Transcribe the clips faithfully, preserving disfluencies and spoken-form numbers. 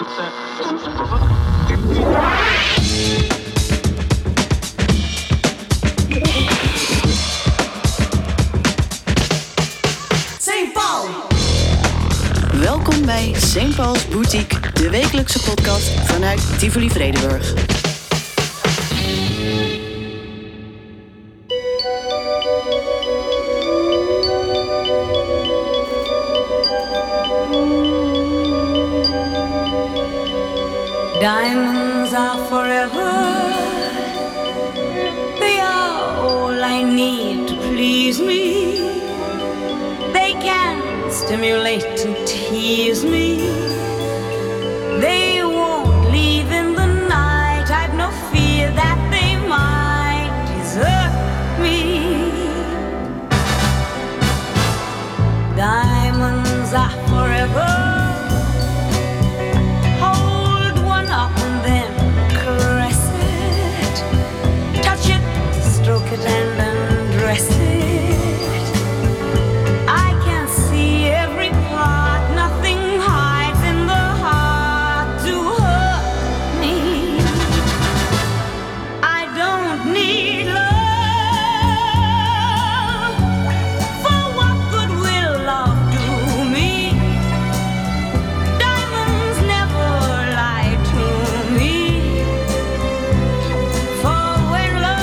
Saint Paul! Welkom bij Saint Paul's Boutique, de wekelijkse podcast vanuit Tivoli Vredenburg. Diamonds are forever, they are all I need to please me. They can stimulate and tease me. They won't leave in the night, I've no fear that they might desert me. Diamonds are forever. And undress it. I can see every part. Nothing hides in the heart to hurt me. I don't need love, for what good will love do me? Diamonds never lie to me, for when love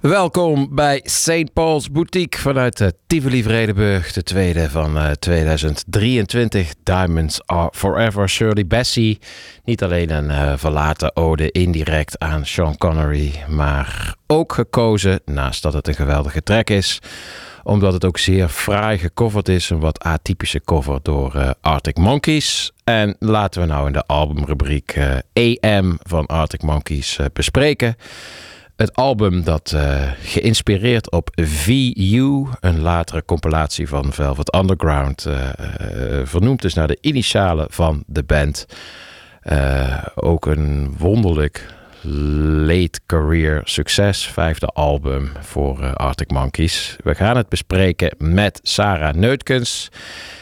Welkom bij Saint Paul's Boutique vanuit de Tivoli Vredenburg, de tweede van uh, tweeduizend drieëntwintig. Diamonds are forever, Shirley Bassey. Niet alleen een uh, verlaten ode indirect aan Sean Connery, maar ook gekozen, naast dat het een geweldige track is, omdat het ook zeer fraai gecoverd is. Een wat atypische cover door uh, Arctic Monkeys. En laten we nou in de albumrubriek uh, A M van Arctic Monkeys uh, bespreken. Het album dat uh, geïnspireerd op V U, een latere compilatie van Velvet Underground, uh, uh, vernoemd is naar de initialen van de band. Uh, ook een wonderlijk late career succes, vijfde album voor uh, Arctic Monkeys. We gaan het bespreken met Sarah Neutkens.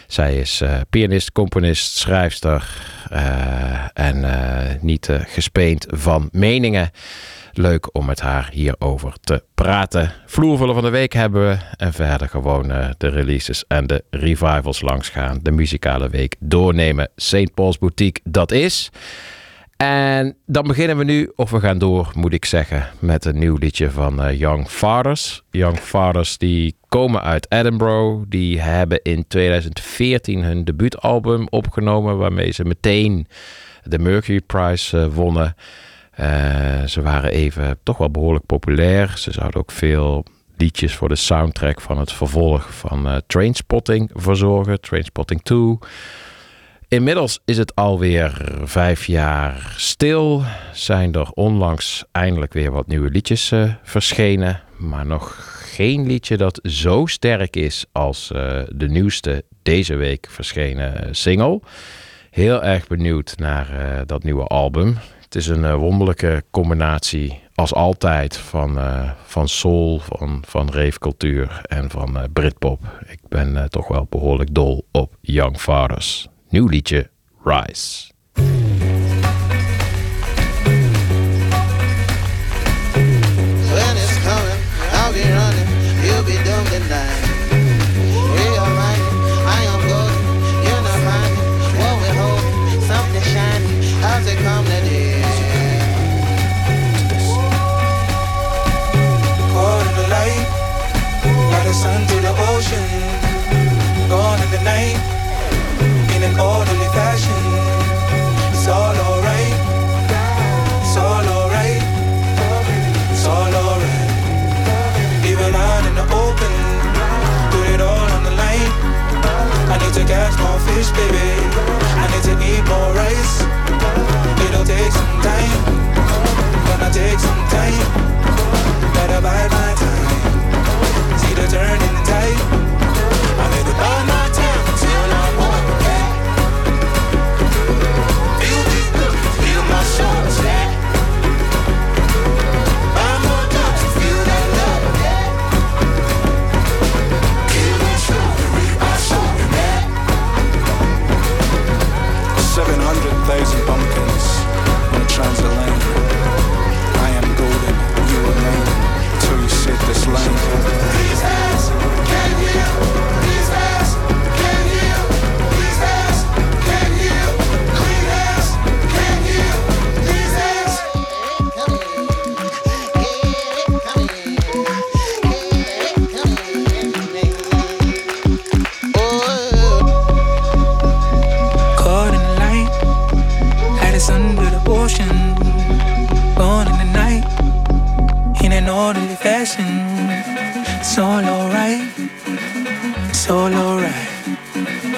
Zij is uh, pianist, componist, schrijfster uh, en uh, niet uh, gespeend van meningen. Leuk om met haar hierover te praten. Vloervullen van de week hebben we. En verder gewoon uh, de releases en de revivals langsgaan. De muzikale week doornemen. Saint Paul's Boutique, dat is. En dan beginnen we nu, of we gaan door, moet ik zeggen, met een nieuw liedje van uh, Young Fathers. Young Fathers, die komen uit Edinburgh. Die hebben in tweeduizend veertien hun debuutalbum opgenomen, waarmee ze meteen de Mercury Prize uh, wonnen. Uh, ze waren even toch wel behoorlijk populair. Ze zouden ook veel liedjes voor de soundtrack van het vervolg van uh, Trainspotting verzorgen. Trainspotting twee. Inmiddels is het alweer vijf jaar stil. Zijn er onlangs eindelijk weer wat nieuwe liedjes uh, verschenen. Maar nog geen liedje dat zo sterk is als uh, de nieuwste deze week verschenen single. Heel erg benieuwd naar uh, dat nieuwe album. Het is een uh, wonderlijke combinatie, als altijd, van, uh, van soul, van, van ravecultuur en van uh, Britpop. Ik ben uh, toch wel behoorlijk dol op Young Fathers. Nieuw liedje, Rise. Sun through the ocean, gone in the night, in an orderly fashion. It's all alright, it's all alright, it's all alright. Even out in the open, put it all on the line. I need to catch more fish, baby. I need to eat more rice. It'll take some time, gonna take some time. Gotta bide my time. See the turn in the tide. I need to buy my time till I walk back. Feel these boots, feel my shoulders back. Buy more dogs to feel that love back. Give me jewelry, I show you back. Seven hundred thousand pumpkins on Transatlantic. I am golden, you are mine. Till you sit this line. It's all alright, it's all alright,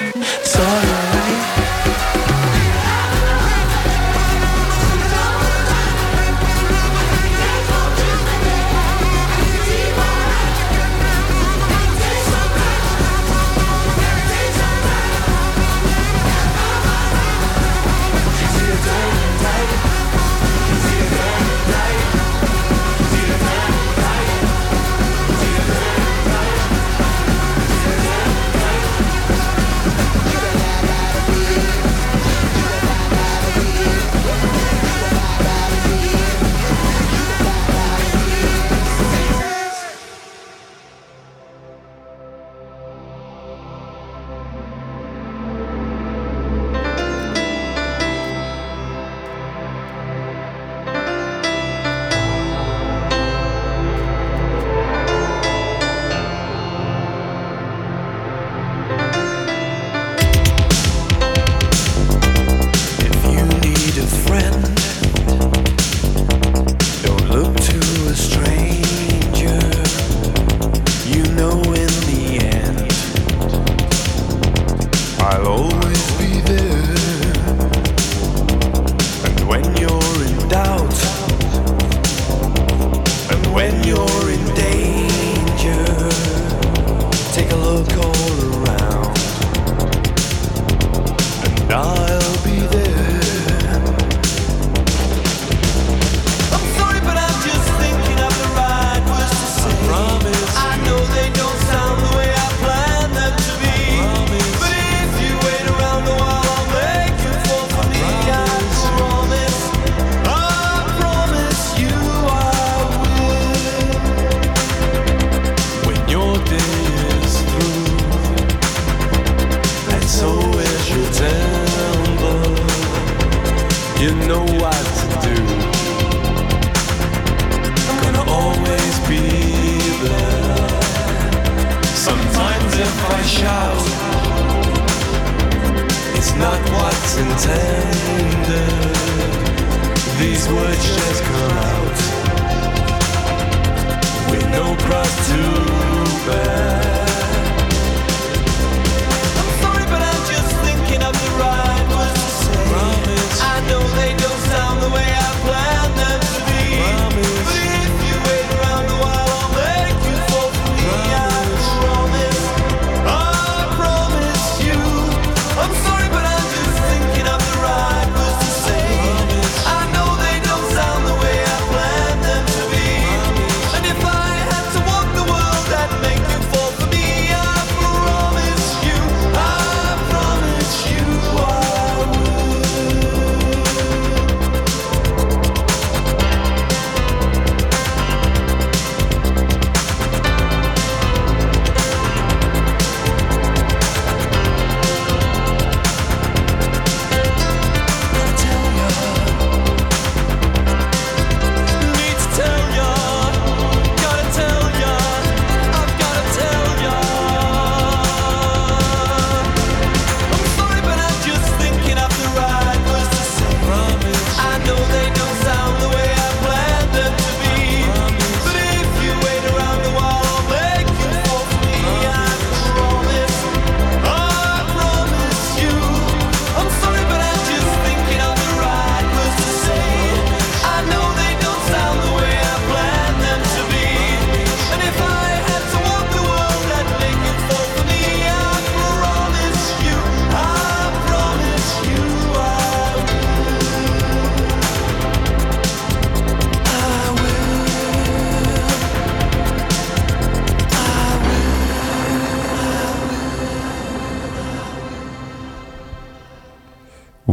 it's all alright. I know they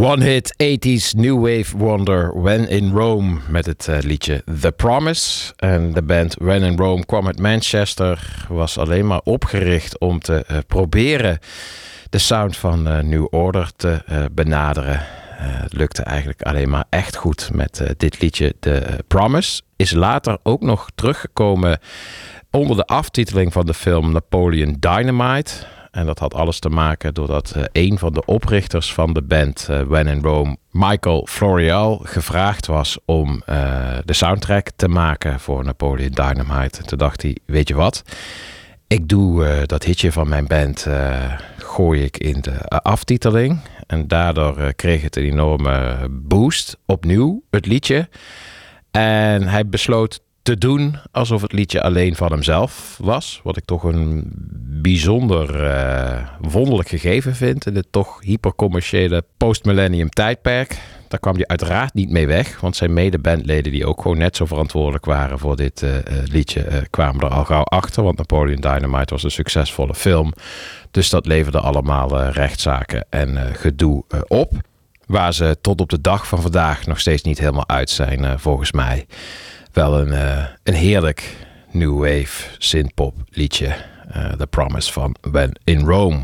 One hit, eighties new wave wonder When in Rome met het uh, liedje The Promise. En de band When in Rome kwam uit Manchester, was alleen maar opgericht om te uh, proberen de sound van uh, New Order te uh, benaderen. Uh, het lukte eigenlijk alleen maar echt goed met uh, dit liedje The Promise. Is later ook nog teruggekomen onder de aftiteling van de film Napoleon Dynamite. En dat had alles te maken doordat uh, een van de oprichters van de band uh, When in Rome, Michael Floreal, gevraagd was om uh, de soundtrack te maken voor Napoleon Dynamite. En toen dacht hij, weet je wat, ik doe uh, dat hitje van mijn band, uh, gooi ik in de uh, aftiteling. En daardoor uh, kreeg het een enorme boost, opnieuw, het liedje. En hij besloot te doen alsof het liedje alleen van hemzelf was. Wat ik toch een bijzonder uh, wonderlijk gegeven vind in dit toch hypercommerciële post-millennium tijdperk. Daar kwam hij uiteraard niet mee weg, want zijn mede-bandleden die ook gewoon net zo verantwoordelijk waren voor dit uh, liedje uh, kwamen er al gauw achter, want Napoleon Dynamite was een succesvolle film. Dus dat leverde allemaal uh, rechtszaken en uh, gedoe uh, op. Waar ze tot op de dag van vandaag nog steeds niet helemaal uit zijn, uh, volgens mij. Wel een, uh, een heerlijk new wave synthpop liedje. Uh, The Promise van When in Rome.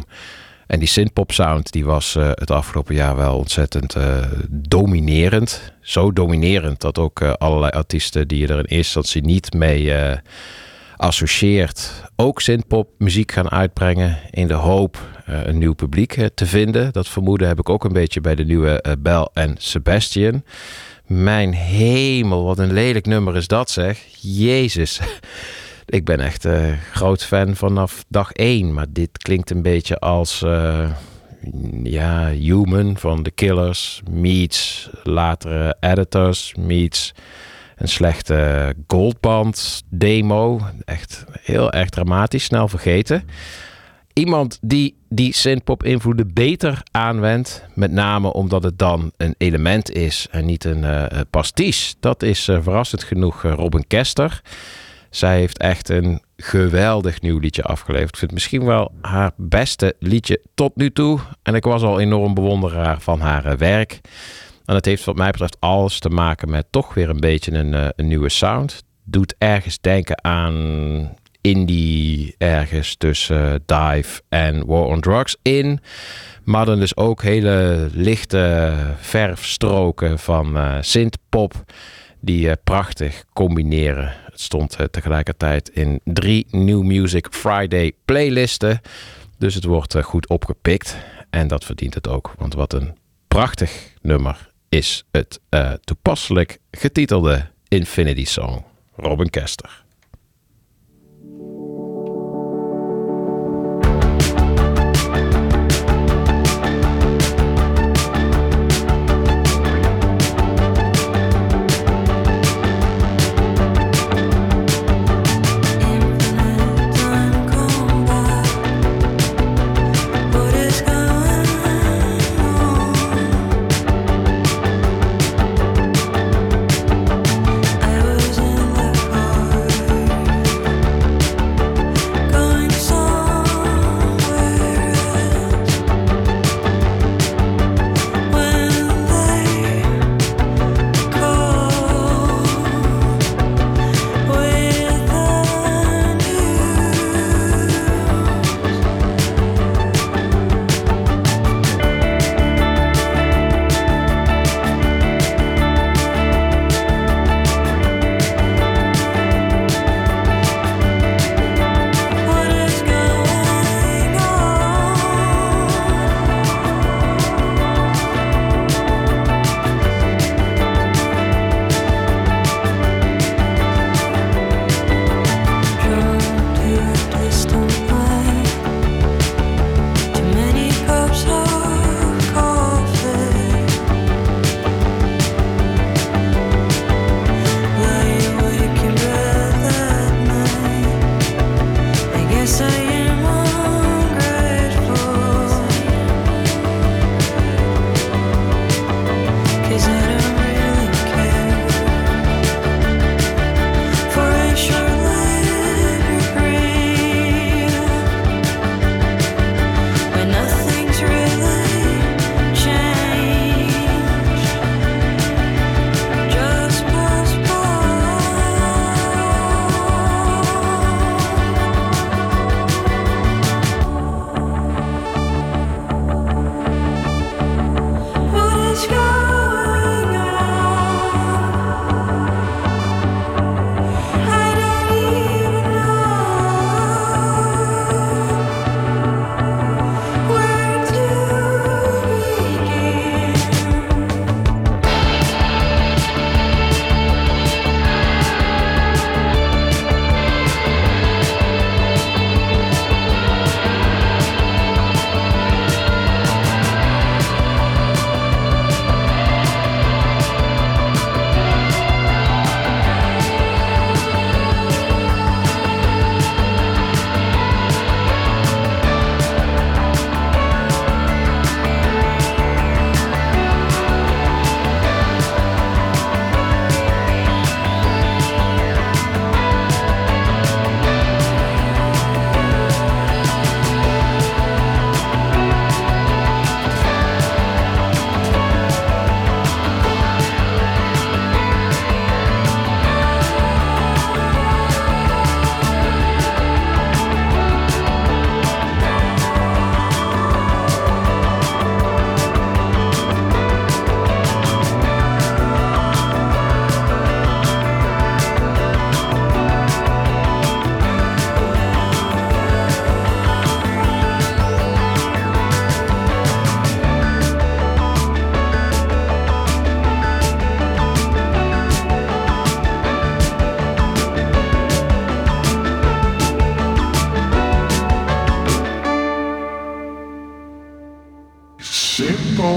En die synthpop sound die was uh, het afgelopen jaar wel ontzettend uh, dominerend. Zo dominerend dat ook uh, allerlei artiesten die je er in eerste instantie niet mee uh, associeert, ook synthpop muziek gaan uitbrengen in de hoop uh, een nieuw publiek uh, te vinden. Dat vermoeden heb ik ook een beetje bij de nieuwe uh, Belle en Sebastian. Mijn hemel, wat een lelijk nummer is dat zeg. Jezus. Ik ben echt uh, groot fan vanaf dag één. Maar dit klinkt een beetje als uh, ja, Human van The Killers. Meets latere Editors. Meets een slechte Goldband demo. Echt heel erg dramatisch. Snel vergeten. Iemand die die synthpop invloeden beter aanwendt. Met name omdat het dan een element is en niet een uh, pastiche. Dat is uh, verrassend genoeg uh, Robin Kester. Zij heeft echt een geweldig nieuw liedje afgeleverd. Ik vind misschien wel haar beste liedje tot nu toe. En ik was al enorm bewonderaar van haar uh, werk. En dat heeft wat mij betreft alles te maken met toch weer een beetje een, uh, een nieuwe sound. Doet ergens denken aan indie, ergens tussen uh, Dive en War on Drugs in. Maar dan dus ook hele lichte verfstroken van uh, synthpop die uh, prachtig combineren. Het stond uh, tegelijkertijd in drie New Music Friday playlisten. Dus het wordt uh, goed opgepikt. En dat verdient het ook. Want wat een prachtig nummer is het uh, toepasselijk getitelde Infinity Song. Robin Kester.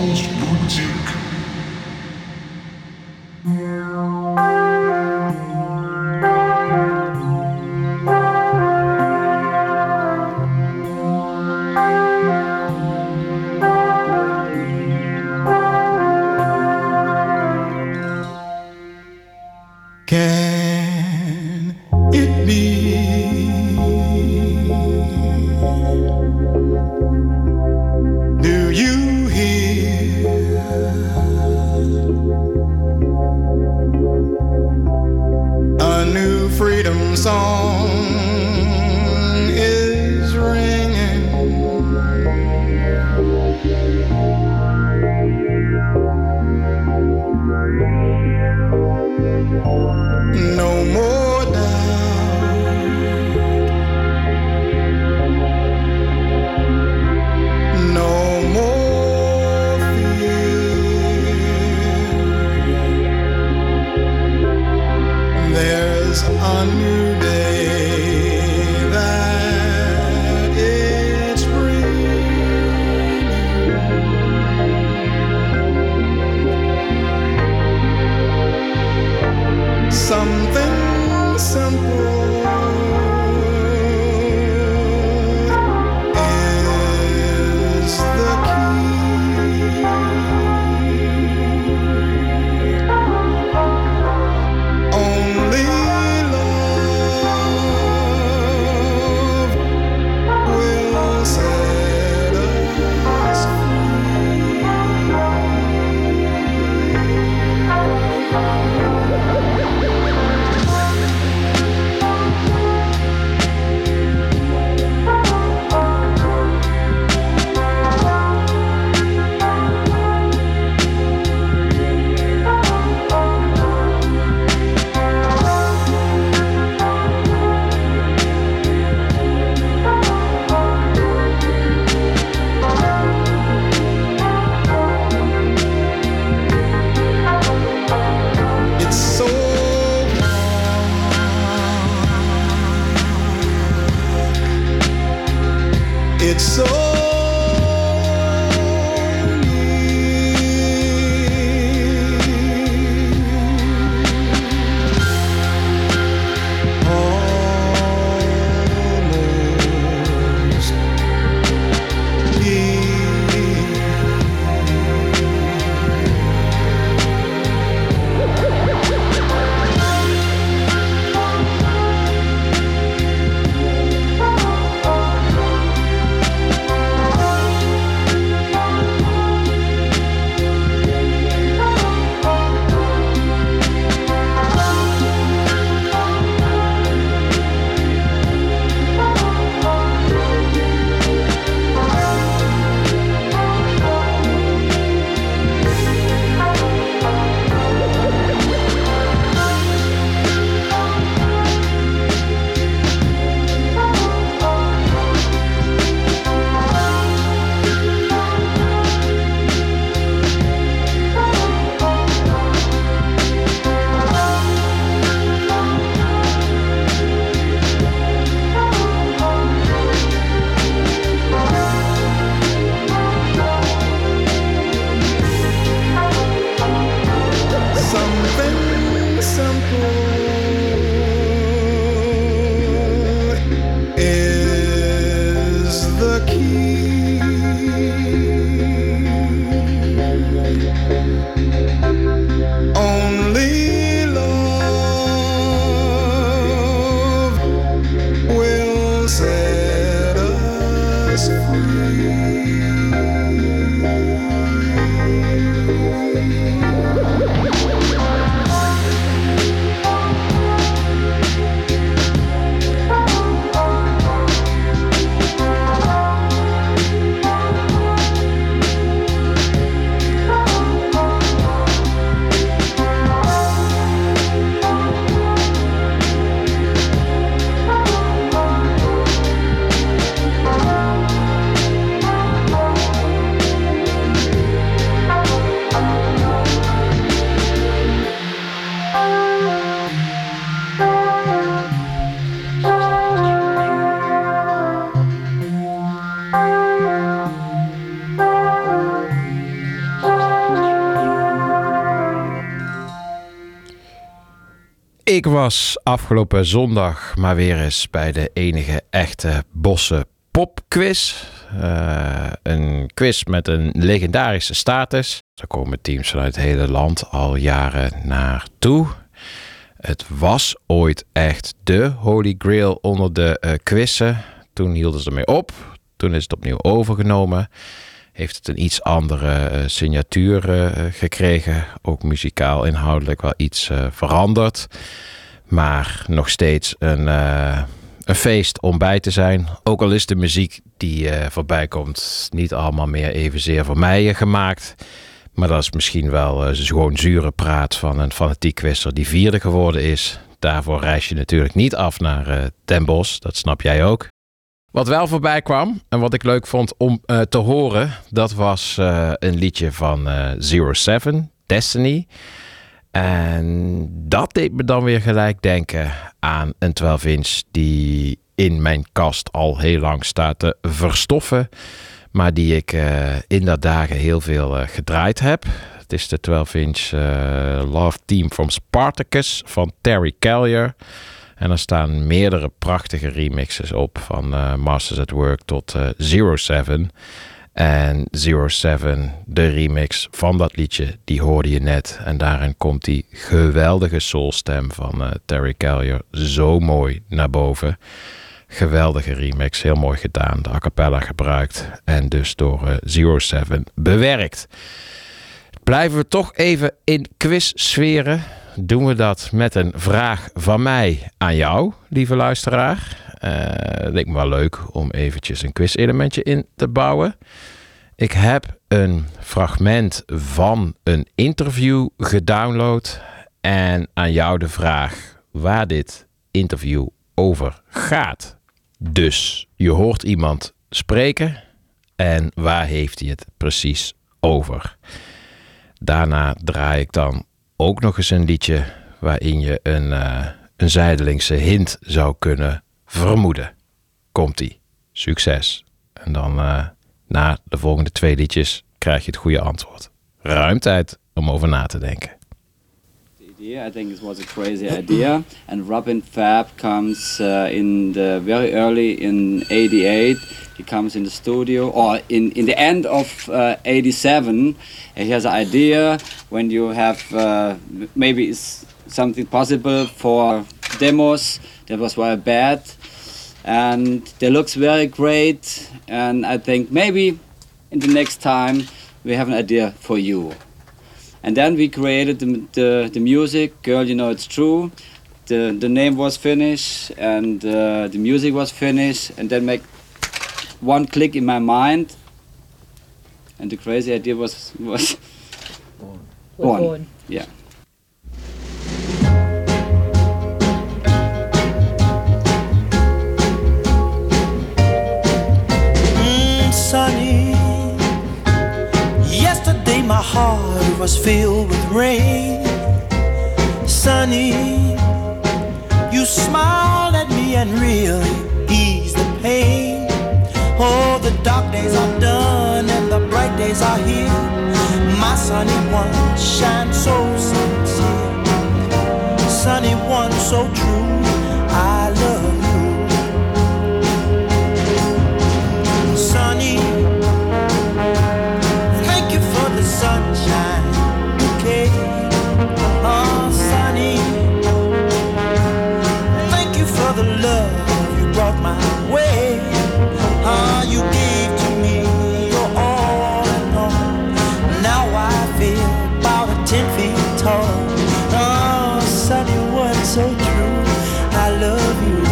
Paul's Boutique. Ik was afgelopen zondag maar weer eens bij de enige echte Bosse Popquiz. Uh, een quiz met een legendarische status. Daar komen teams vanuit het hele land al jaren naartoe. Het was ooit echt de Holy Grail onder de uh, quizzen. Toen hielden ze ermee op. Toen is het opnieuw overgenomen. Heeft het een iets andere uh, signatuur uh, gekregen. Ook muzikaal inhoudelijk wel iets uh, veranderd. Maar nog steeds een, uh, een feest om bij te zijn. Ook al is de muziek die uh, voorbij komt niet allemaal meer evenzeer voor mij uh, gemaakt. Maar dat is misschien wel uh, gewoon zure praat van een fanatiek quizzer die vierde geworden is. Daarvoor reis je natuurlijk niet af naar uh, Den Bosch. Dat snap jij ook. Wat wel voorbij kwam en wat ik leuk vond om uh, te horen, dat was uh, een liedje van uh, Zero zeven, Destiny. En dat deed me dan weer gelijk denken aan een twaalf inch die in mijn kast al heel lang staat te verstoffen. Maar die ik uh, in dat dagen heel veel uh, gedraaid heb. Het is de twaalf inch uh, Love Team from Spartacus van Terry Callier. En er staan meerdere prachtige remixes op. Van uh, Masters at Work tot uh, Zero zeven. En Zero zeven, de remix van dat liedje, die hoorde je net. En daarin komt die geweldige soulstem van uh, Terry Callier zo mooi naar boven. Geweldige remix, heel mooi gedaan. De a cappella gebruikt en dus door uh, Zero zeven bewerkt. Blijven we toch even in quiz-sferen. Doen we dat met een vraag van mij aan jou, lieve luisteraar. Het uh, leek me wel leuk om eventjes een quiz-elementje in te bouwen. Ik heb een fragment van een interview gedownload. En aan jou de vraag waar dit interview over gaat. Dus je hoort iemand spreken en waar heeft hij het precies over? Daarna draai ik dan ook nog eens een liedje waarin je een, uh, een zijdelingse hint zou kunnen vermoeden. Komt-ie. Succes. En dan uh, na de volgende twee liedjes krijg je het goede antwoord. Ruim tijd om over na te denken. I think it was a crazy idea, and Robin Fab comes uh, in the very early in eighty-eight. He comes in the studio, or in, in the end of uh, eighty-seven. He has an idea when you have uh, maybe it's something possible for demos. That was very bad, and they looks very great. And I think maybe in the next time we have an idea for you. And then we created the, the the music, Girl, You Know It's True. The the name was finished and uh, the music was finished. And then make one click in my mind. And the crazy idea was was born. Born. born. Yeah. Mm, sunny. Yesterday my heart was filled with rain. Sunny, you smiled at me and really eased the pain. Oh, the dark days are done and the bright days are here. My sunny one shines so sincere. Sunny one so true, I love you. Sunny, sunshine, okay, oh sunny, thank you for the love you brought my way, ah, oh, you gave to me your all and all, now I feel about a ten feet tall, oh sunny one so true, I love you.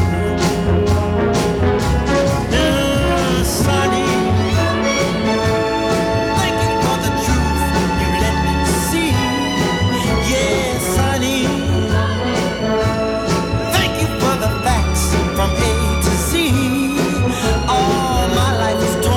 From A to Z, all my life is.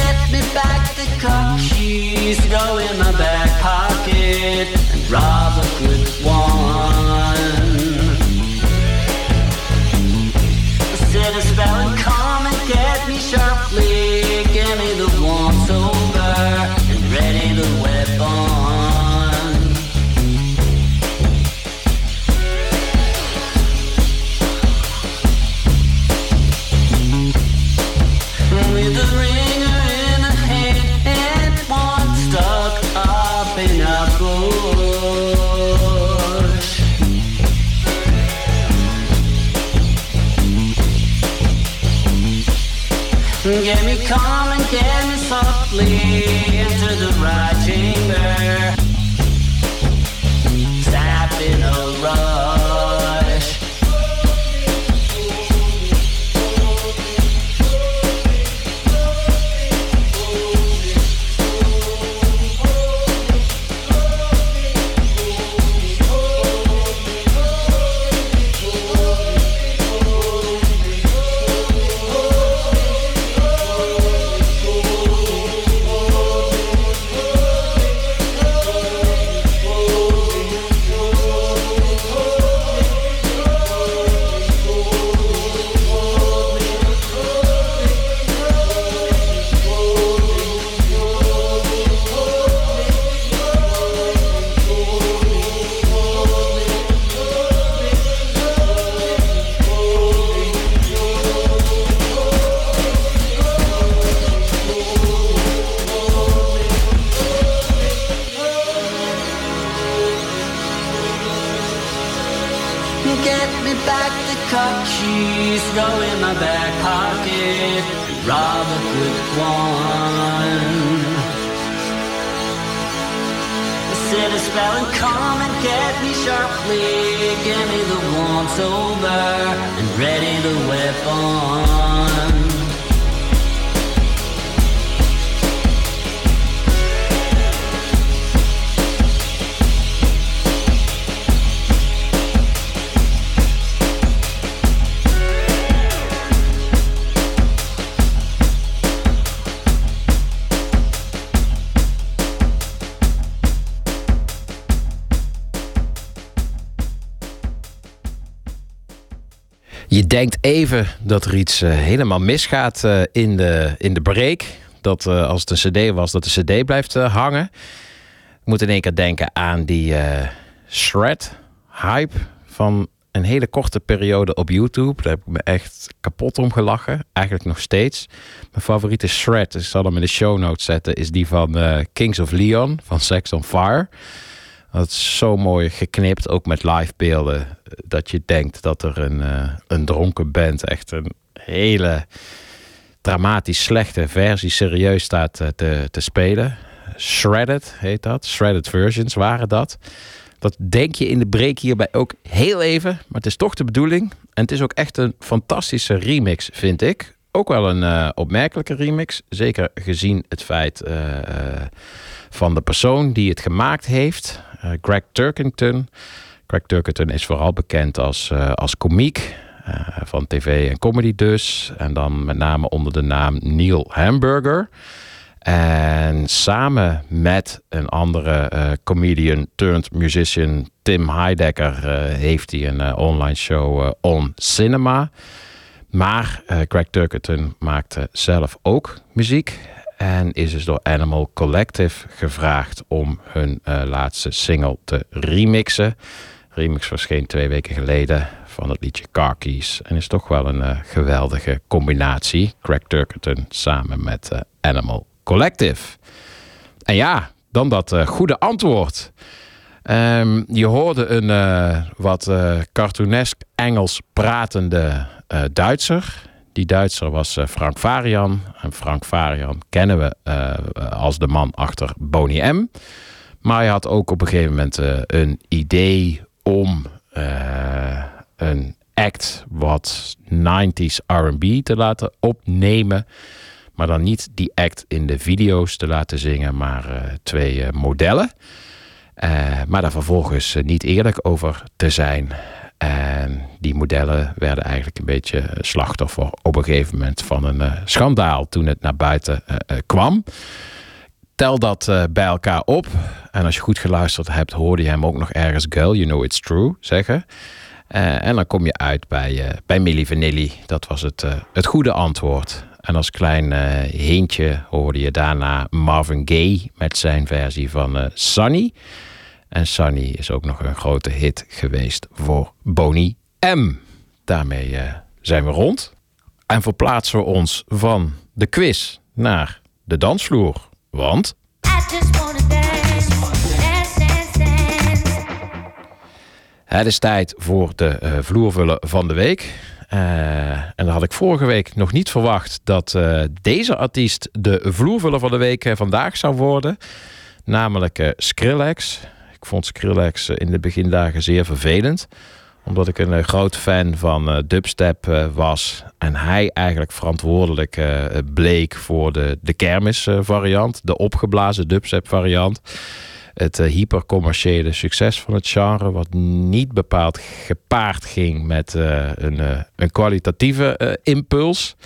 get me back the cut cheese to go in my back pocket and rob a quick one. I said a spell and come and get me sharply. Give me the once over and ready the weapon. With the ringer in the hand and one stuck up in a bush. Get me calm and get me softly into the right chamber. Tap in a rush. Je denkt even dat er iets uh, helemaal misgaat uh, in de, in de break. Dat uh, als het een cd was, dat de cd blijft uh, hangen. Ik moet in één keer denken aan die uh, shred-hype van een hele korte periode op YouTube. Daar heb ik me echt kapot om gelachen. Eigenlijk nog steeds. Mijn favoriete shred, dus ik zal hem in de show notes zetten, is die van uh, Kings of Leon van Sex on Fire. Dat is zo mooi geknipt, ook met live beelden, dat je denkt dat er een, uh, een dronken band echt een hele dramatisch slechte versie serieus staat uh, te, te spelen. Shredded heet dat. Shredded versions waren dat. Dat denk je in de break hierbij ook heel even, maar het is toch de bedoeling. En het is ook echt een fantastische remix, vind ik. Ook wel een uh, opmerkelijke remix, zeker gezien het feit uh, uh, van de persoon die het gemaakt heeft, uh, Greg Turkington. Greg Turkington is vooral bekend als, uh, als komiek uh, van tv en comedy dus. En dan met name onder de naam Neil Hamburger. En samen met een andere uh, comedian turned musician, Tim Heidecker, uh, heeft hij een uh, online show uh, On Cinema. Maar uh, Greg Turkington maakte zelf ook muziek en is dus door Animal Collective gevraagd om hun uh, laatste single te remixen. Remix verscheen twee weken geleden van het liedje Car Keys en is toch wel een uh, geweldige combinatie. Greg Turkington samen met uh, Animal Collective. En ja, dan dat uh, goede antwoord. Um, je hoorde een uh, wat uh, cartoonesk Engels pratende uh, Duitser. Die Duitser was uh, Frank Farian. En Frank Farian kennen we uh, als de man achter Boney M. Maar hij had ook op een gegeven moment uh, een idee om uh, een act wat negentiger jaren R en B te laten opnemen. Maar dan niet die act in de video's te laten zingen, maar uh, twee uh, modellen. Uh, maar daar vervolgens uh, niet eerlijk over te zijn. En die modellen werden eigenlijk een beetje slachtoffer op een gegeven moment van een uh, schandaal toen het naar buiten uh, uh, kwam. Tel dat uh, bij elkaar op. En als je goed geluisterd hebt, hoorde je hem ook nog ergens Girl, you know it's true zeggen. Uh, en dan kom je uit bij, uh, bij Milli Vanilli. Dat was het, uh, het goede antwoord. En als klein uh, hintje hoorde je daarna Marvin Gaye met zijn versie van uh, Sunny. En Sunny is ook nog een grote hit geweest voor Boney M. Daarmee uh, zijn we rond. En verplaatsen we ons van de quiz naar de dansvloer. Want... I just wanna dance, dance, dance, dance. Het is tijd voor de uh, vloervullen van de week. Uh, en dan had ik vorige week nog niet verwacht dat uh, deze artiest de vloervuller van de week uh, vandaag zou worden. Namelijk uh, Skrillex. Ik vond Skrillex uh, in de begindagen zeer vervelend. Omdat ik een uh, groot fan van uh, dubstep uh, was. En hij eigenlijk verantwoordelijk uh, bleek voor de, de kermis uh, variant. De opgeblazen dubstep variant. Het uh, hypercommerciële succes van het genre, wat niet bepaald gepaard ging met uh, een, uh, een kwalitatieve uh, impuls.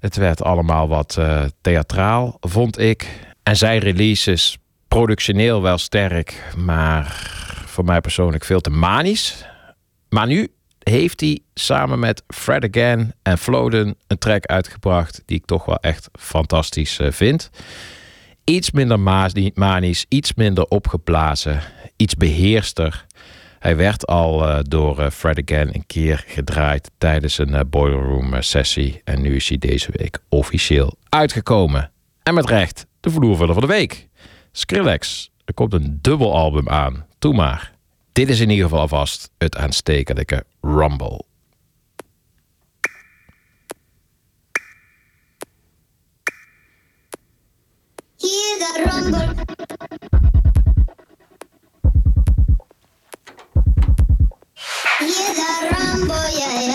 Het werd allemaal wat uh, theatraal, vond ik. En zijn release is productioneel wel sterk, maar voor mij persoonlijk veel te manisch. Maar nu heeft hij samen met Fred Again en Floden een track uitgebracht die ik toch wel echt fantastisch uh, vind. Iets minder manisch, iets minder opgeblazen, iets beheerster. Hij werd al uh, door uh, Fred Again een keer gedraaid tijdens een uh, Boiler Room uh, sessie. En nu is hij deze week officieel uitgekomen. En met recht de vloervuller van de week. Skrillex, er komt een dubbelalbum aan. Toe maar. Dit is in ieder geval alvast het aanstekelijke Rumble. Hear that rumble. Hear that rumble, yeah, yeah.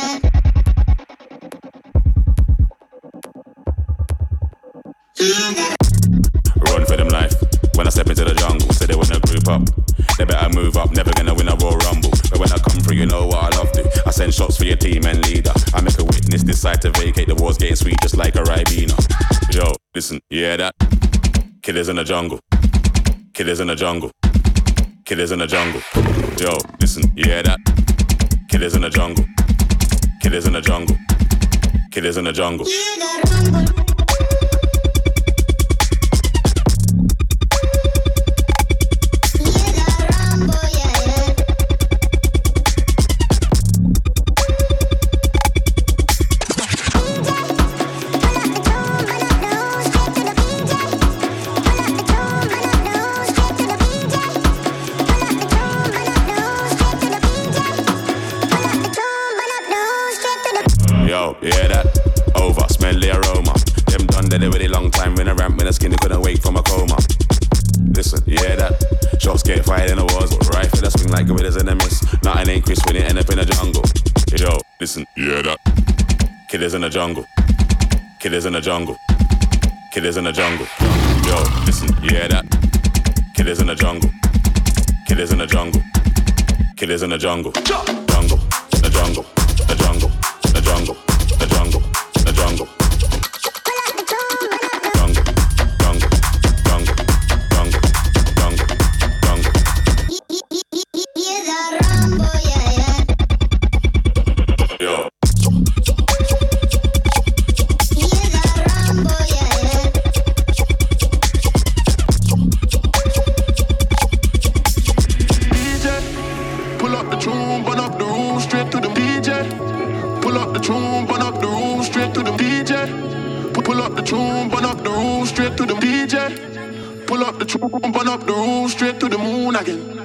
Hear that. Run for them life. When I step into the jungle, say they wanna group up. They better move up, never gonna win a Royal Rumble. But when I come through, you know what I love to. I send shots for your team and leader. I make a witness decide to vacate. The war's getting sweet just like a Ribena. Yo, listen, yeah that. Killers in the jungle. Killers in the jungle. Killers in the jungle. Yo, listen, you hear that? Killers in the jungle. Killers in the jungle. Killers in the jungle. Yeah, that over, smell the aroma. Them done that every long time when I ramp when I skin, they couldn't wake from a coma. Listen, yeah, that shots get fired in the wars, but right for the swing like gorillas in the mist. Nothing ain't crisp when you end up in the jungle. Yo, listen, yeah, that killers in the jungle, killers in the jungle, killers in the jungle. Yo, listen, yeah, that killers in the jungle, killers in the jungle, killers in the jungle, jungle, the jungle, the jungle, the jungle. The jungle, the jungle. Jungle, jungle, jungle, jungle, jungle, jungle. Hear the rumble, yeah, yeah. Yo. Hear the rumble, yeah, yeah. D J, pull up the tune, burn up the room, straight to the D J. Pull up the tune, burn up. Straight to the D J. Pull up the tune, burn up the room, straight to the D J. Pull up the tune, burn up the room, straight to the moon again.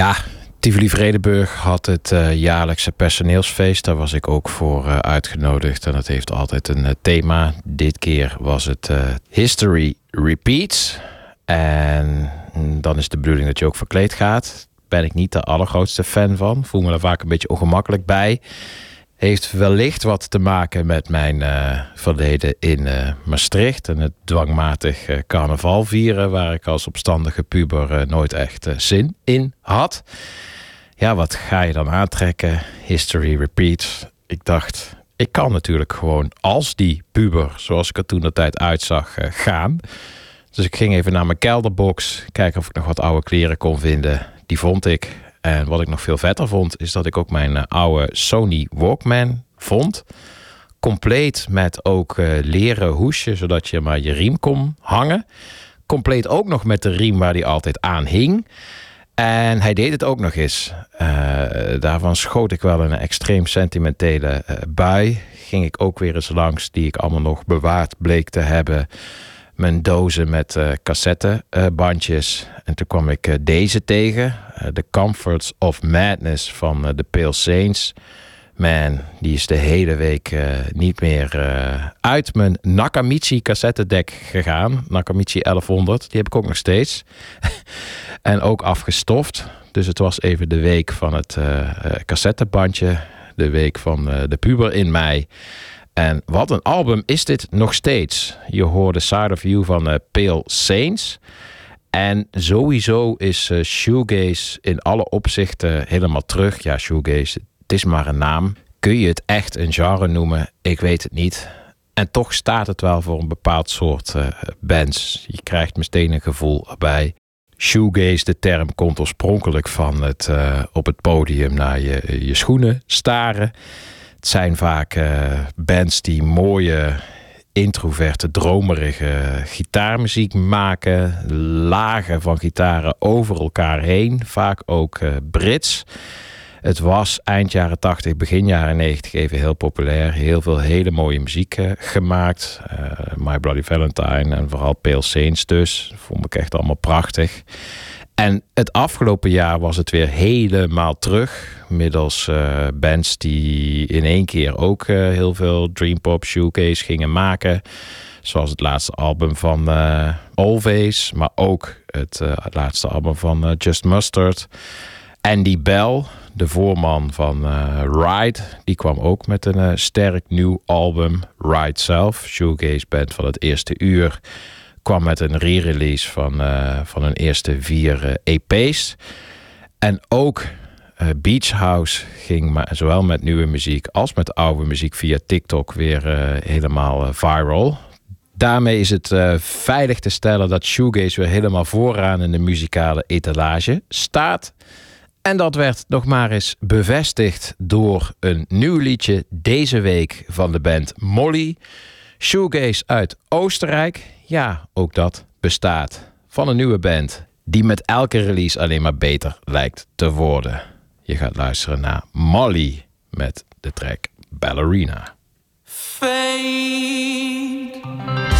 Ja, Tivoli Vredenburg had het uh, jaarlijkse personeelsfeest. Daar was ik ook voor uh, uitgenodigd. En dat heeft altijd een uh, thema. Dit keer was het uh, History Repeats. En dan is de bedoeling dat je ook verkleed gaat. Ben ik niet de allergrootste fan van. Voel me daar vaak een beetje ongemakkelijk bij. Heeft wellicht wat te maken met mijn uh, verleden in uh, Maastricht. En het dwangmatig uh, carnaval vieren. Waar ik als opstandige puber uh, nooit echt uh, zin in had. Ja, wat ga je dan aantrekken? History repeats. Ik dacht, ik kan natuurlijk gewoon als die puber, zoals ik er toen de tijd uitzag, uh, gaan. Dus ik ging even naar mijn kelderbox. Kijken of ik nog wat oude kleren kon vinden. Die vond ik. En wat ik nog veel vetter vond, is dat ik ook mijn uh, oude Sony Walkman vond. Compleet met ook uh, leren hoesje, zodat je maar je riem kon hangen. Compleet ook nog met de riem waar die altijd aan hing. En hij deed het ook nog eens. Uh, daarvan schoot ik wel een extreem sentimentele uh, bui. Ging ik ook weer eens langs, die ik allemaal nog bewaard bleek te hebben. Mijn dozen met uh, cassettebandjes. Uh, en toen kwam ik uh, deze tegen. Uh, The Comforts of Madness van uh, The Pale Saints. Man, die is de hele week uh, niet meer uh, uit mijn Nakamichi cassettedek gegaan. Nakamichi elfhonderd, die heb ik ook nog steeds. En ook afgestoft. Dus het was even de week van het uh, uh, cassettebandje. De week van uh, de puber in mij. En wat een album is dit nog steeds. Je hoorde Side of You van uh, Pale Saints. En sowieso is uh, Shoegaze in alle opzichten helemaal terug. Ja, Shoegaze, het is maar een naam. Kun je het echt een genre noemen? Ik weet het niet. En toch staat het wel voor een bepaald soort uh, bands. Je krijgt meteen een gevoel erbij. Shoegaze, de term, komt oorspronkelijk van het uh, op het podium naar je, je schoenen staren. Het zijn vaak uh, bands die mooie, introverte, dromerige gitaarmuziek maken. Lagen van gitaren over elkaar heen. Vaak ook uh, Brits. Het was eind jaren tachtig, begin jaren negentig even heel populair. Heel veel hele mooie muziek uh, gemaakt. Uh, My Bloody Valentine en vooral Pale Saints dus. Vond ik echt allemaal prachtig. En het afgelopen jaar was het weer helemaal terug. Middels uh, bands die in één keer ook uh, heel veel dreampop, shoegaze gingen maken. Zoals het laatste album van uh, Always. Maar ook het uh, laatste album van uh, Just Mustard. Andy Bell, de voorman van uh, Ride. Die kwam ook met een uh, sterk nieuw album. Ride zelf, shoegaze band van het eerste uur. Kwam met een re-release van, uh, van hun eerste vier uh, E P's. En ook uh, Beach House ging maar, zowel met nieuwe muziek als met oude muziek via TikTok weer uh, helemaal uh, viral. Daarmee is het uh, veilig te stellen dat shoegaze weer helemaal vooraan in de muzikale etalage staat. En dat werd nog maar eens bevestigd door een nieuw liedje deze week van de band Molly. Shoegaze uit Oostenrijk. Ja, ook dat bestaat. Van een nieuwe band die met elke release alleen maar beter lijkt te worden. Je gaat luisteren naar Molly met de track Ballerina. Fade. Yeah.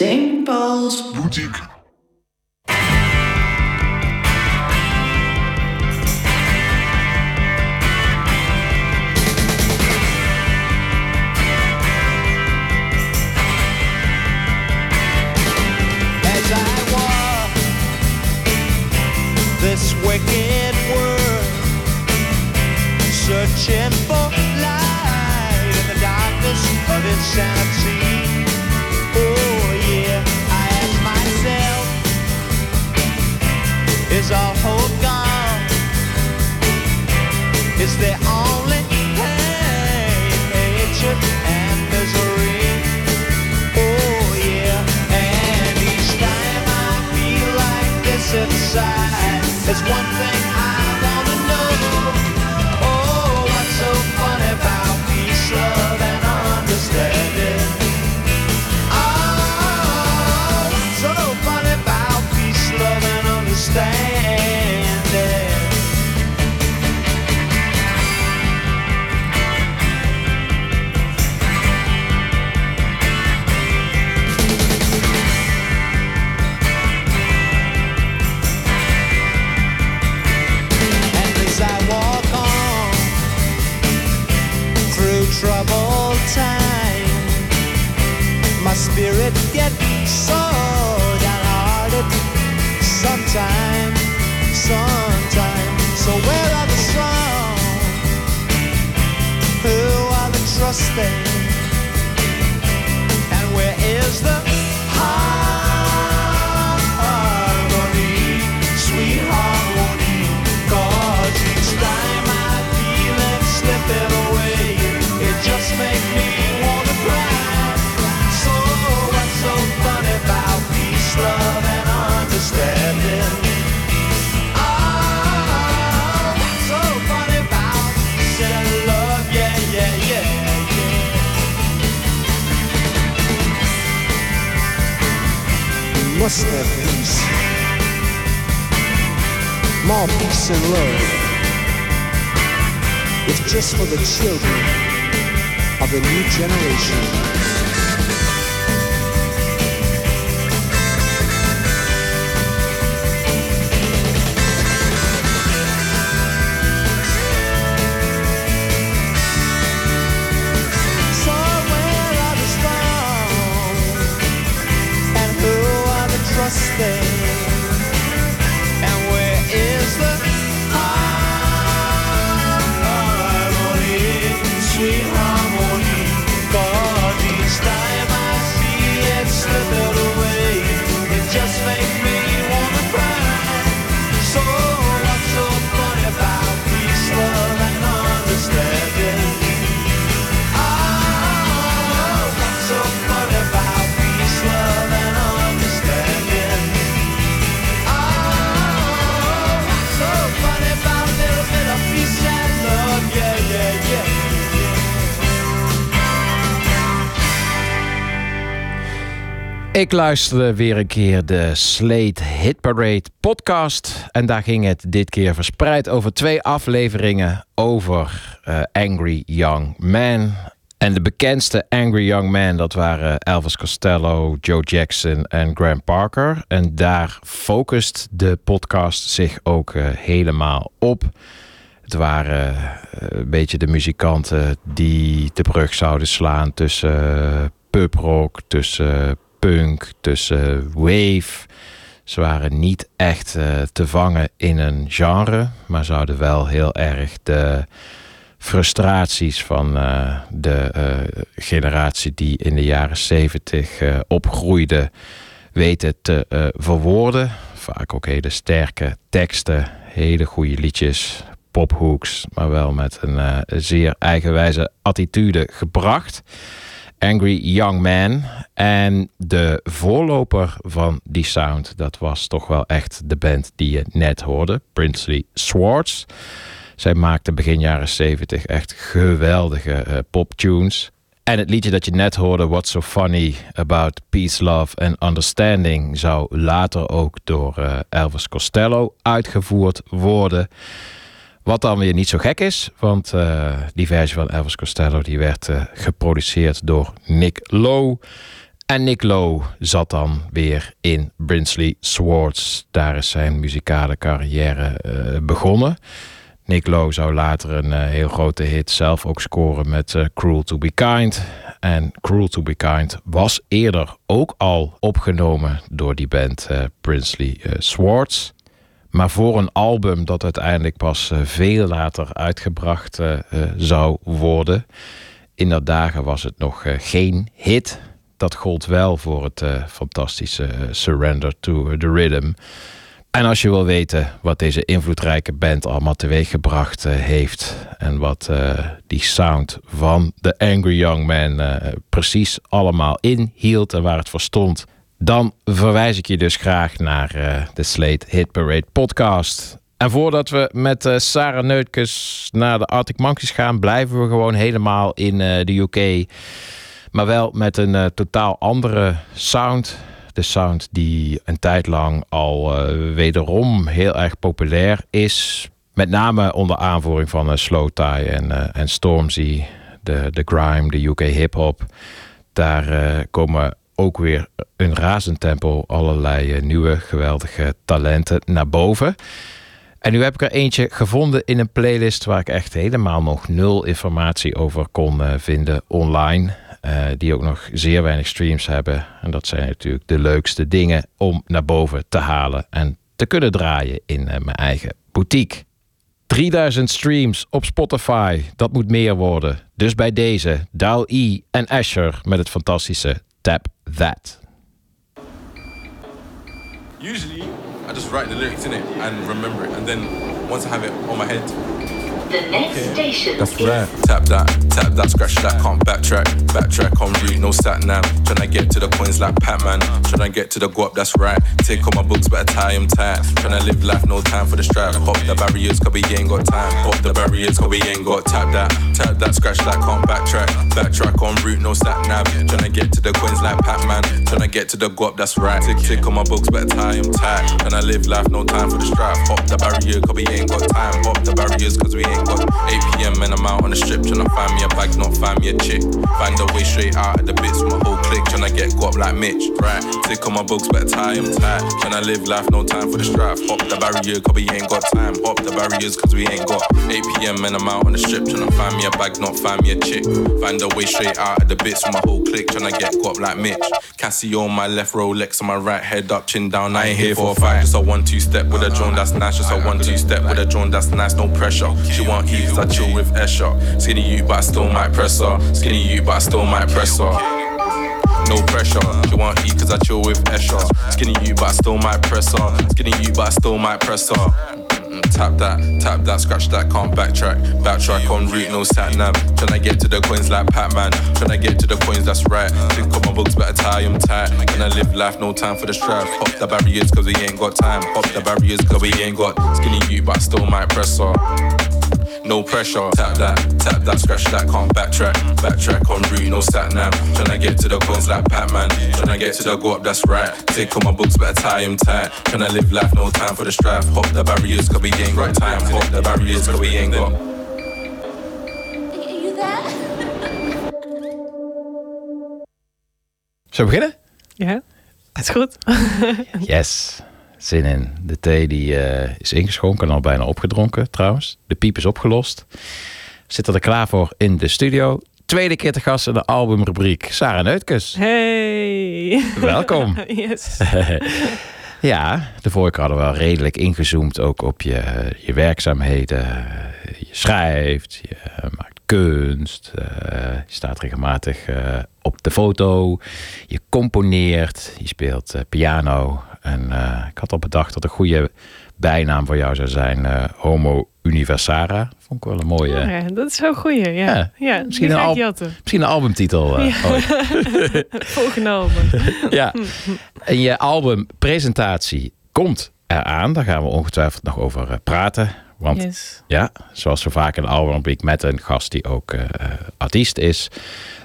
Saint Paul's Boutique. This wicked world, searching for light in the darkness of insanity. Oh yeah, I ask myself, is our hope gone? Is there only pain, hatred and misery? Oh yeah, and each time I feel like this inside, it's one thing I wanna know. Oh, what's so fun about peace, love, and understanding? Oh, what's so fun about peace, love, and troubled time, my spirit gets so downhearted sometime, sometime. So where are the strong? Who are the trusting? And where is the harmony, sweet harmony? 'Cause each time I feel it slipping away, just make me wanna cry. So what's so fun about peace, love, and understanding? Oh, what's so fun about peace and love? Yeah, yeah, yeah, yeah. Must have peace, more peace and love, if just for the children of a new generation. Ik luisterde weer een keer de Slate Hit Parade podcast. En daar ging het dit keer verspreid over twee afleveringen over uh, Angry Young Men. En de bekendste Angry Young Men, dat waren Elvis Costello, Joe Jackson en Graham Parker. En daar focust de podcast zich ook uh, helemaal op. Het waren uh, een beetje de muzikanten die de brug zouden slaan tussen uh, puprock, tussen... Uh, punk, tussen wave. Ze waren niet echt uh, te vangen in een genre, maar zouden wel heel erg de frustraties van uh, de uh, generatie die in de jaren zeventig uh, opgroeide weten te uh, verwoorden. Vaak ook hele sterke teksten, hele goede liedjes, pophooks, maar wel met een uh, zeer eigenwijze attitude gebracht. Angry Young Man. En de voorloper van die sound, dat was toch wel echt de band die je net hoorde, Brinsley Schwarz. Zij maakte begin jaren zeventig echt geweldige uh, poptunes. En het liedje dat je net hoorde, What's So Funny About Peace, Love and Understanding, zou later ook door uh, Elvis Costello uitgevoerd worden. Wat dan weer niet zo gek is, want uh, die versie van Elvis Costello die werd uh, geproduceerd door Nick Lowe. En Nick Lowe zat dan weer in Brinsley Schwarz. Daar is zijn muzikale carrière uh, begonnen. Nick Lowe zou later een uh, heel grote hit zelf ook scoren met uh, Cruel to be Kind. En Cruel to be Kind was eerder ook al opgenomen door die band uh, Brinsley uh, Schwarz. Maar voor een album dat uiteindelijk pas uh, veel later uitgebracht uh, uh, zou worden. In dat dagen was het nog uh, geen hit. Dat gold wel voor het uh, fantastische uh, Surrender to the Rhythm. En als je wil weten wat deze invloedrijke band allemaal teweeggebracht uh, heeft... en wat uh, die sound van de Angry Young Men uh, precies allemaal inhield en waar het voor stond... dan verwijs ik je dus graag naar uh, de Slate Hit Parade podcast. En voordat we met uh, Sarah Neutkens naar de Arctic Monkeys gaan... blijven we gewoon helemaal in uh, de U K... maar wel met een uh, totaal andere sound. De sound die een tijd lang al uh, wederom heel erg populair is. Met name onder aanvoering van uh, Slow Tie en, uh, en Stormzy. De, de grime, de U K hip-hop. Daar uh, komen ook weer in razend tempo allerlei uh, nieuwe geweldige talenten naar boven. En nu heb ik er eentje gevonden in een playlist... waar ik echt helemaal nog nul informatie over kon uh, vinden online... Uh, die ook nog zeer weinig streams hebben. En dat zijn natuurlijk de leukste dingen om naar boven te halen... en te kunnen draaien in uh, mijn eigen boutique. drieduizend streams op Spotify, dat moet meer worden. Dus bij deze, Dal E en Asher met het fantastische Tap That. Usually, I just write the lyrics in it and remember it. And then once I have it on my head... The next okay. station That's is... Right. Tap that, tap that, scratch that, can't backtrack, backtrack on route, no sat nav. Tryna get to the coins like Pac-Man, tryna get to the guap, that's right. Take all my books, better tie them tight. Tryna live life, no time for the strife. Hop the barriers, cause we ain't got time. Hop the barriers, cause we ain't got tap that, tap that, scratch that, can't backtrack, backtrack on route, no sat nav. Tryna get to the coins like Pac-Man, tryna get to the guap, that's right. Take, take all my books, better tie them tight. Tryna live life, no time for the strife. Hop the barrier, cause we ain't got time. Hop the barriers, cause we ain't eight p.m. and I'm out on the strip. Tryna find me a bag, not find me a chick. Find a way straight out of the bits. My whole clique tryna get got like Mitch. Right, take on my books, better tie them tight. Tryna live life, no time for the strife. Hop the barrier, cause we ain't got time. Hop the barriers, cause we ain't got eight p.m. and I'm out on the strip. Tryna find me a bag, not find me a chick. Find a way straight out of the bits. My whole clique tryna get got like Mitch. Cassie on my left, Rolex on my right. Head up, chin down, I ain't here for a fight. Just a one-two step with a drone, that's nice. Just a one-two step with a drone, that's nice, no pressure. She want heaps, I chill with Esha. Skinny you, but I still might press her. Skinny you, but I still might press her. No pressure, she want heat cause I chill with Esha. Skinny you, but I still might press her. Skinny you, but I still might press her. Tap that, tap that, scratch that, can't backtrack. Backtrack on route, no sat nav. Tryna get to the coins like Pac-Man. Tryna get to the coins, that's right. Think up my books, better tie them tight. Tryna live life, no time for the strife. Pop the barriers cause we ain't got time. Pop the barriers cause we ain't got skinny you, but I still might press her. No pressure, tap that, tap that, scratch that, can't backtrack. Backtrack on route, no sat nav. Tryna get to the coins like Pac-Man. Tryna get to the go up, that's right. Take up my books, better tie them tight. Tryna live life, no time for the strife. Pop the barriers cause we ain't got time. Pop the barriers cause we ain't got. Are you there? Zullen we beginnen? Ja, het is goed. Yes. Zin in. De thee die uh, is ingeschonken en al bijna opgedronken trouwens. De piep is opgelost. Zitten er klaar voor in de studio. Tweede keer te gast in de albumrubriek. Sarah Neutkens. Hey. Welkom. Yes. Ja, de vorige keer hadden we wel redelijk ingezoomd ook op je, je werkzaamheden. Je schrijft, je maakt kunst, uh, je staat regelmatig uh, op de foto. Je componeert, je speelt uh, piano... En uh, ik had al bedacht dat een goede bijnaam voor jou zou zijn uh, Homo Universara. Vond ik wel een mooie... Oh, ja, dat is wel goed, ja. ja. ja misschien, een al- misschien een albumtitel. Uh, ja. Volgende album. Ja. En je albumpresentatie komt eraan. Daar gaan we ongetwijfeld nog over uh, praten. Want yes. ja, zoals zo vaak een albumrubriek met een gast die ook uh, artiest is...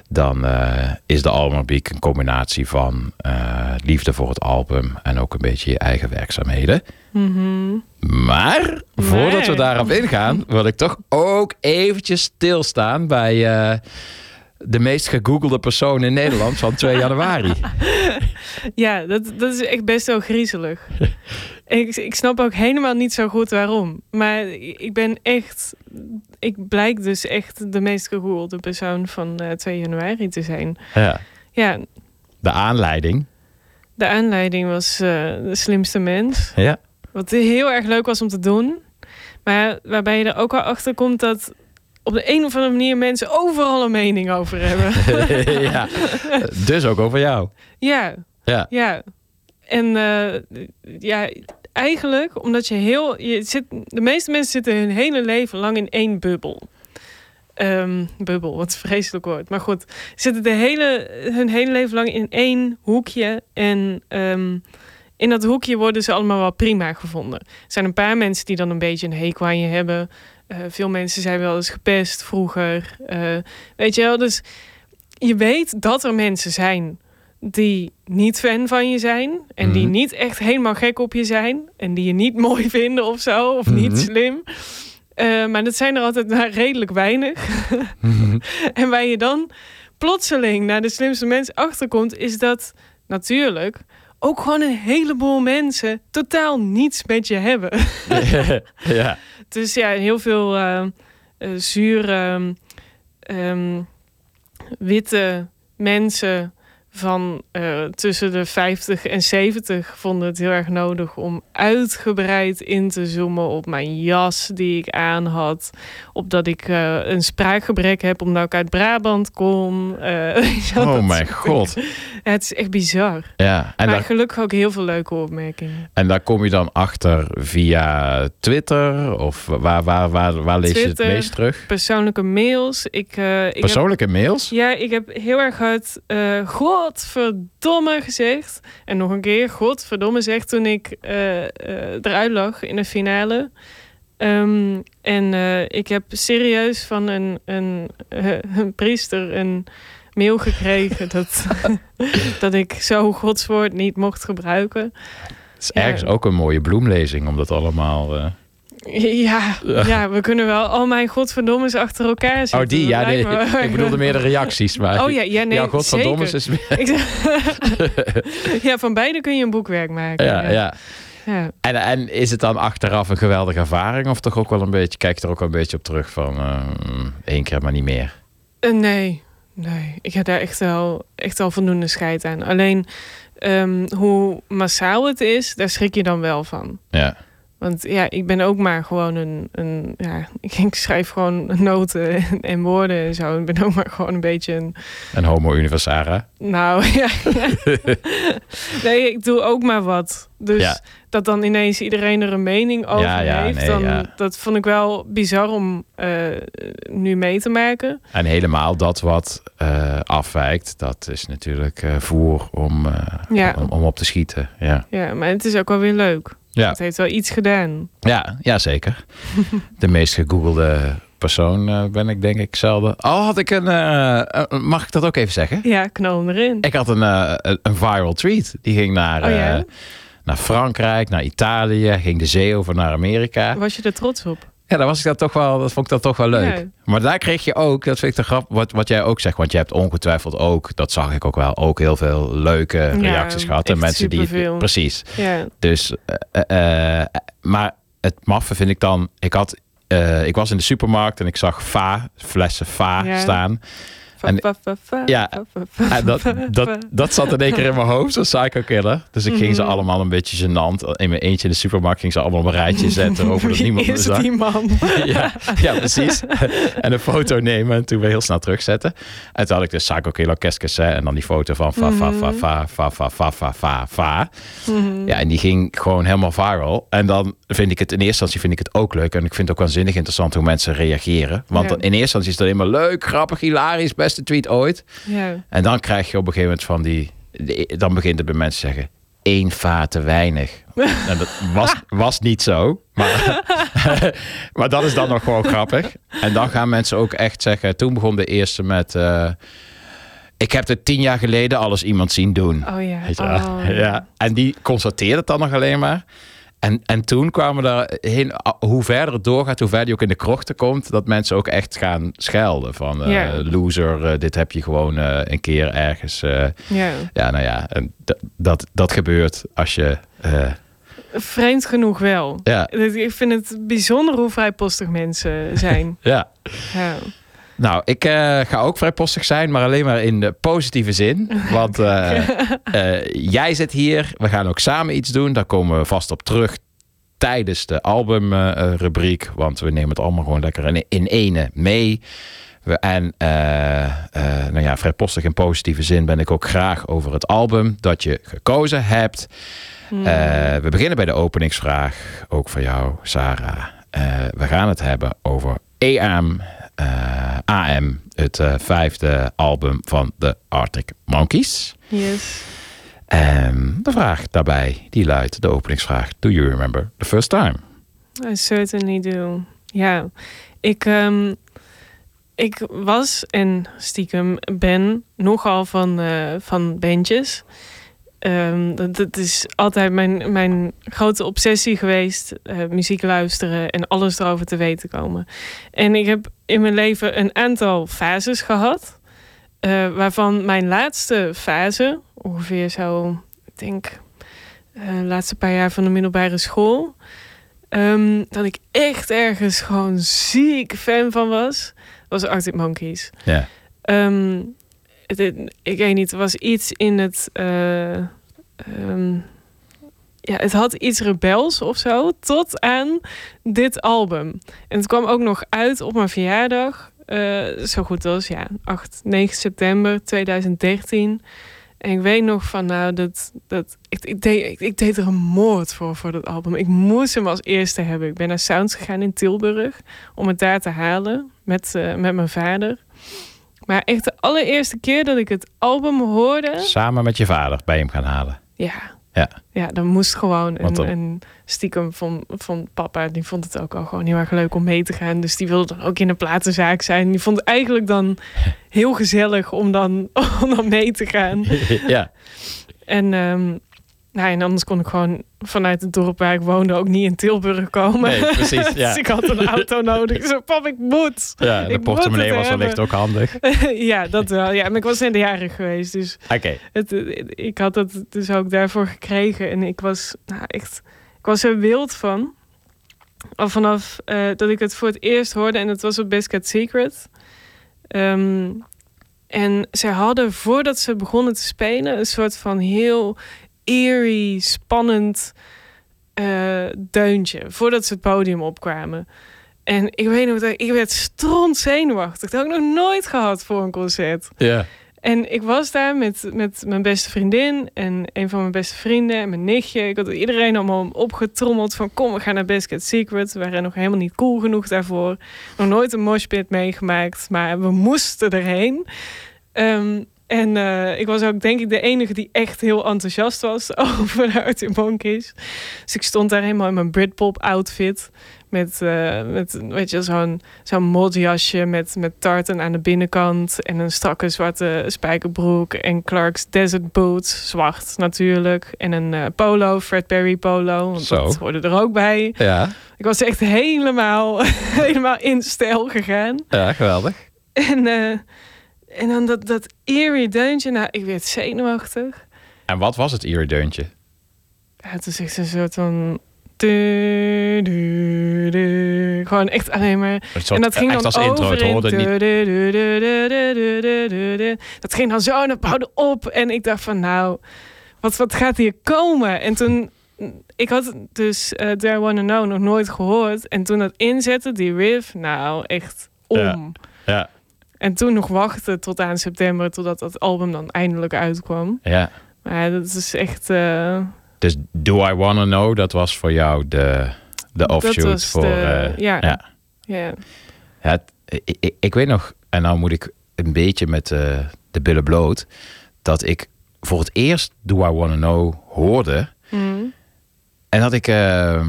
dan uh, is de albumrubriek een combinatie van uh, liefde voor het album... en ook een beetje je eigen werkzaamheden. Mm-hmm. Maar, nee. voordat we daarop ingaan... wil ik toch ook eventjes stilstaan bij uh, de meest gegoogelde persoon in Nederland van twee januari. Ja, dat, dat is echt best wel griezelig. Ik, ik snap ook helemaal niet zo goed waarom. Maar ik ben echt... Ik blijk dus echt de meest gegoogelde persoon van uh, twee januari te zijn. Ja. Ja. De aanleiding? De aanleiding was uh, de slimste mens. Ja. Wat heel erg leuk was om te doen. Maar waarbij je er ook wel achter komt dat... op de een of andere manier mensen overal een mening over hebben. Ja, dus ook over jou. Ja, ja. ja. En uh, ja, eigenlijk, omdat je heel... Je zit, de meeste mensen zitten hun hele leven lang in één bubbel. Um, bubbel, wat een vreselijk woord. Maar goed, zitten de hele, hun hele leven lang in één hoekje. En um, in dat hoekje worden ze allemaal wel prima gevonden. Er zijn een paar mensen die dan een beetje een hekel aan je hebben... Uh, veel mensen zijn wel eens gepest vroeger. Uh, weet je wel, dus je weet dat er mensen zijn die niet fan van je zijn. En mm-hmm. die niet echt helemaal gek op je zijn. En die je niet mooi vinden of zo. Of mm-hmm. niet slim. Uh, maar dat zijn er altijd nou, redelijk weinig. mm-hmm. En waar je dan plotseling naar de slimste mens achterkomt... is dat natuurlijk... ook gewoon een heleboel mensen totaal niets met je hebben. Ja. Dus ja, heel veel uh, uh, zure, um, witte mensen van uh, tussen de vijftig en zeventig vonden het heel erg nodig om uitgebreid in te zoomen op mijn jas die ik aan had. Op dat ik uh, een spraakgebrek heb omdat ik uit Brabant kom. Uh, oh mijn god. Ja, het is echt bizar. Ja, en maar daar... gelukkig ook heel veel leuke opmerkingen. En daar kom je dan achter via Twitter? Of waar, waar, waar, waar lees Twitter, je het meest terug? Persoonlijke mails. Ik, uh, ik persoonlijke heb... mails? Ja, ik heb heel erg hard... Uh, godverdomme gezegd. En nog een keer godverdomme zegt toen ik uh, uh, eruit lag in de finale. Um, en uh, ik heb serieus van een, een, uh, een priester een mail gekregen dat, dat ik zo godswoord niet mocht gebruiken. Het is ergens ja. ook een mooie bloemlezing om dat allemaal... Uh... Ja, ja, we kunnen wel al oh mijn godverdommers achter elkaar zitten. Oh, die, ja, nee, me... ik bedoelde meer de reacties. Maar oh ja, ja nee, jouw godverdommers zeker. Is meer... Ja, van beide kun je een boekwerk maken. Ja, ja. ja. ja. En, en is het dan achteraf een geweldige ervaring? Of toch ook wel een beetje, kijk er ook wel een beetje op terug van uh, één keer maar niet meer? Uh, nee, nee. Ik heb daar echt al, echt al voldoende scheid aan. Alleen um, hoe massaal het is, daar schrik je dan wel van. Ja. Want ja, ik ben ook maar gewoon een... een ja, ik schrijf gewoon noten en, en woorden en zo. Ik ben ook maar gewoon een beetje een... Een homo universara? Nou, ja. ja. Nee, ik doe ook maar wat. Dus ja. dat dan ineens iedereen er een mening over ja, ja, heeft... Nee, dan, ja. dat vond ik wel bizar om uh, nu mee te maken. En helemaal dat wat uh, afwijkt... dat is natuurlijk uh, voer om, uh, ja. om, om op te schieten. Ja. ja, maar het is ook wel weer leuk... Ja. Het heeft wel iets gedaan. Ja, ja zeker. De meest gegoogelde persoon uh, ben ik denk ik zelden. Oh, had ik een... Uh, uh, mag ik dat ook even zeggen? Ja, knal hem erin. Ik had een, uh, een viral tweet. Die ging naar, oh, ja? uh, naar Frankrijk, naar Italië. Ging de zee over naar Amerika. Was je er trots op? Ja, dan was ik dat, toch wel, dat vond ik dat toch wel leuk. Ja. Maar daar kreeg je ook, dat vind ik de grap, wat, wat jij ook zegt. Want je hebt ongetwijfeld ook, dat zag ik ook wel, ook heel veel leuke reacties ja, gehad. En mensen superveel. die. Precies. Ja. Dus, uh, uh, maar het maffe vind ik dan. Ik, had, uh, ik was in de supermarkt en ik zag fa, flessen fa ja. staan. En, ja, en dat, dat, dat zat in één keer in mijn hoofd, zo'n Psycho Killer. Dus ik ging ze allemaal een beetje gênant. In mijn eentje in de supermarkt ging ze allemaal op een rijtje zetten. Over dat niemand me zag. Ja, ja, precies. En een foto nemen en toen weer heel snel terugzetten. En toen had ik de Psycho Killer Keskes en dan die foto van fa, fa, fa, fa, fa, fa, fa, fa, fa, fa. Ja, en die ging gewoon helemaal viral. En dan vind ik het in eerste instantie vind ik het ook leuk. En ik vind het ook waanzinnig interessant hoe mensen reageren. Want ja. in eerste instantie is het alleen maar leuk, grappig, hilarisch, best de tweet ooit. Ja. En dan krijg je op een gegeven moment van die... Dan begint het bij mensen te zeggen... één fa te weinig. En dat was, was niet zo. Maar, maar dat is dan nog gewoon grappig. En dan gaan mensen ook echt zeggen... Toen begon de eerste met... Uh, ik heb het tien jaar geleden alles iemand zien doen. Oh ja. Weet je, oh. ja. En die constateert het dan nog alleen maar. En, en toen kwamen we daarheen, hoe verder het doorgaat, hoe verder je ook in de krochten komt, dat mensen ook echt gaan schelden van uh, yeah. loser, uh, dit heb je gewoon uh, een keer ergens. Uh, yeah. Ja, nou ja, en d- dat, dat gebeurt als je... Uh, Vreemd genoeg wel. Ja. Ik vind het bijzonder hoe vrijpostig mensen zijn. ja. ja. Nou, ik uh, ga ook vrijpostig zijn, maar alleen maar in de positieve zin. Want uh, uh, jij zit hier, we gaan ook samen iets doen. Daar komen we vast op terug tijdens de albumrubriek. Uh, want we nemen het allemaal gewoon lekker in, in ene mee. We, en uh, uh, nou ja, vrijpostig in positieve zin ben ik ook graag over het album dat je gekozen hebt. Mm. Uh, we beginnen bij de openingsvraag, ook voor jou, Sarah. Uh, we gaan het hebben over E A M. Uh, A M, het uh, vijfde album van de Arctic Monkeys. Yes. En de vraag daarbij, die luidt, de openingsvraag: do you remember the first time? I certainly do. Ja, ik, um, ik was en stiekem ben nogal van, uh, van bandjes. Um, dat, dat is altijd mijn, mijn grote obsessie geweest. Uh, muziek luisteren en alles erover te weten komen. En ik heb in mijn leven een aantal fases gehad. Uh, waarvan mijn laatste fase, ongeveer zo, ik denk, de uh, laatste paar jaar van de middelbare school. Um, dat ik echt ergens gewoon ziek fan van was. Was Arctic Monkeys. Ja. Yeah. Um, Ik weet niet, er was iets in het... Uh, um, ja, het had iets rebels of zo, tot aan dit album. En het kwam ook nog uit op mijn verjaardag. Uh, zo goed als, ja, acht, negen september tweeduizend dertien. En ik weet nog van, nou, dat, dat, ik, ik, deed, ik, ik deed er een moord voor, voor dat album. Ik moest hem als eerste hebben. Ik ben naar Sounds gegaan in Tilburg om het daar te halen met, uh, met mijn vader. Maar echt de allereerste keer dat ik het album hoorde... Samen met je vader bij hem gaan halen. Ja. Ja, ja dan moest gewoon. En, dan... en stiekem vond, vond papa, die vond het ook al gewoon heel erg leuk om mee te gaan. Dus die wilde dan ook in de platenzaak zijn. Die vond het eigenlijk dan heel gezellig om dan, om dan mee te gaan. ja. En... Um, Nou, en anders kon ik gewoon vanuit het dorp waar ik woonde ook niet in Tilburg komen. Nee, precies. Ja. Dus ik had een auto nodig. Ik zei, pap, ik moet. Ja, de portemonnee was wellicht ook handig. ja, dat wel. Ja, maar ik was net jarig geweest. Dus okay. het, ik had dat dus ook daarvoor gekregen. En ik was nou, echt, ik was er wild van. Al vanaf uh, dat ik het voor het eerst hoorde. En dat was op Best Kept Secret. Um, en zij hadden, voordat ze begonnen te spelen, een soort van heel... eerie, spannend uh, deuntje voordat ze het podium opkwamen. En ik weet nog dat ik werd strontzenuwachtig. Dat had ik nog nooit gehad voor een concert. Yeah. En ik was daar met, met mijn beste vriendin en een van mijn beste vrienden en mijn nichtje. Ik had iedereen allemaal opgetrommeld van kom, we gaan naar Best Kept Secret. We waren nog helemaal niet cool genoeg daarvoor. Nog nooit een moshpit meegemaakt, maar we moesten erheen. Um, En uh, ik was ook denk ik de enige die echt heel enthousiast was over de Arctic Monkeys. Dus ik stond daar helemaal in mijn Britpop outfit. Met, uh, met weet je, zo'n, zo'n modjasje met, met tartan aan de binnenkant. En een strakke zwarte spijkerbroek. En Clark's Desert Boots, zwart natuurlijk. En een uh, polo, Fred Perry polo. Want Zo. dat hoorde er ook bij. Ja. Ik was echt helemaal, helemaal in stijl gegaan. Ja, geweldig. En... Uh, En dan dat, dat eerie deuntje. Nou, ik werd zenuwachtig. En wat was het eerie deuntje? Ja, het is echt een soort van... Du, du, du. Gewoon echt alleen maar... Soort, en dat ging echt dan als intro, het hoorde in... niet... Du, du, du, du, du, du, du, du, du. Dat ging dan zo en dat bouwde op. En ik dacht van, nou, wat, wat gaat hier komen? En toen... Ik had dus uh, There I Wanna Know nog nooit gehoord. En toen dat inzette, die riff, nou, echt om. Ja, ja. En toen nog wachten tot aan september, totdat dat album dan eindelijk uitkwam. Ja. Maar dat is echt... Uh... Dus Do I Wanna Know, dat was voor jou de, de offshoot voor... De, uh, ja. Ja. ja. Het, ik, ik weet nog, en nou moet ik een beetje met uh, de billen bloot, dat ik voor het eerst Do I Wanna Know hoorde. Mm. En dat ik... Uh,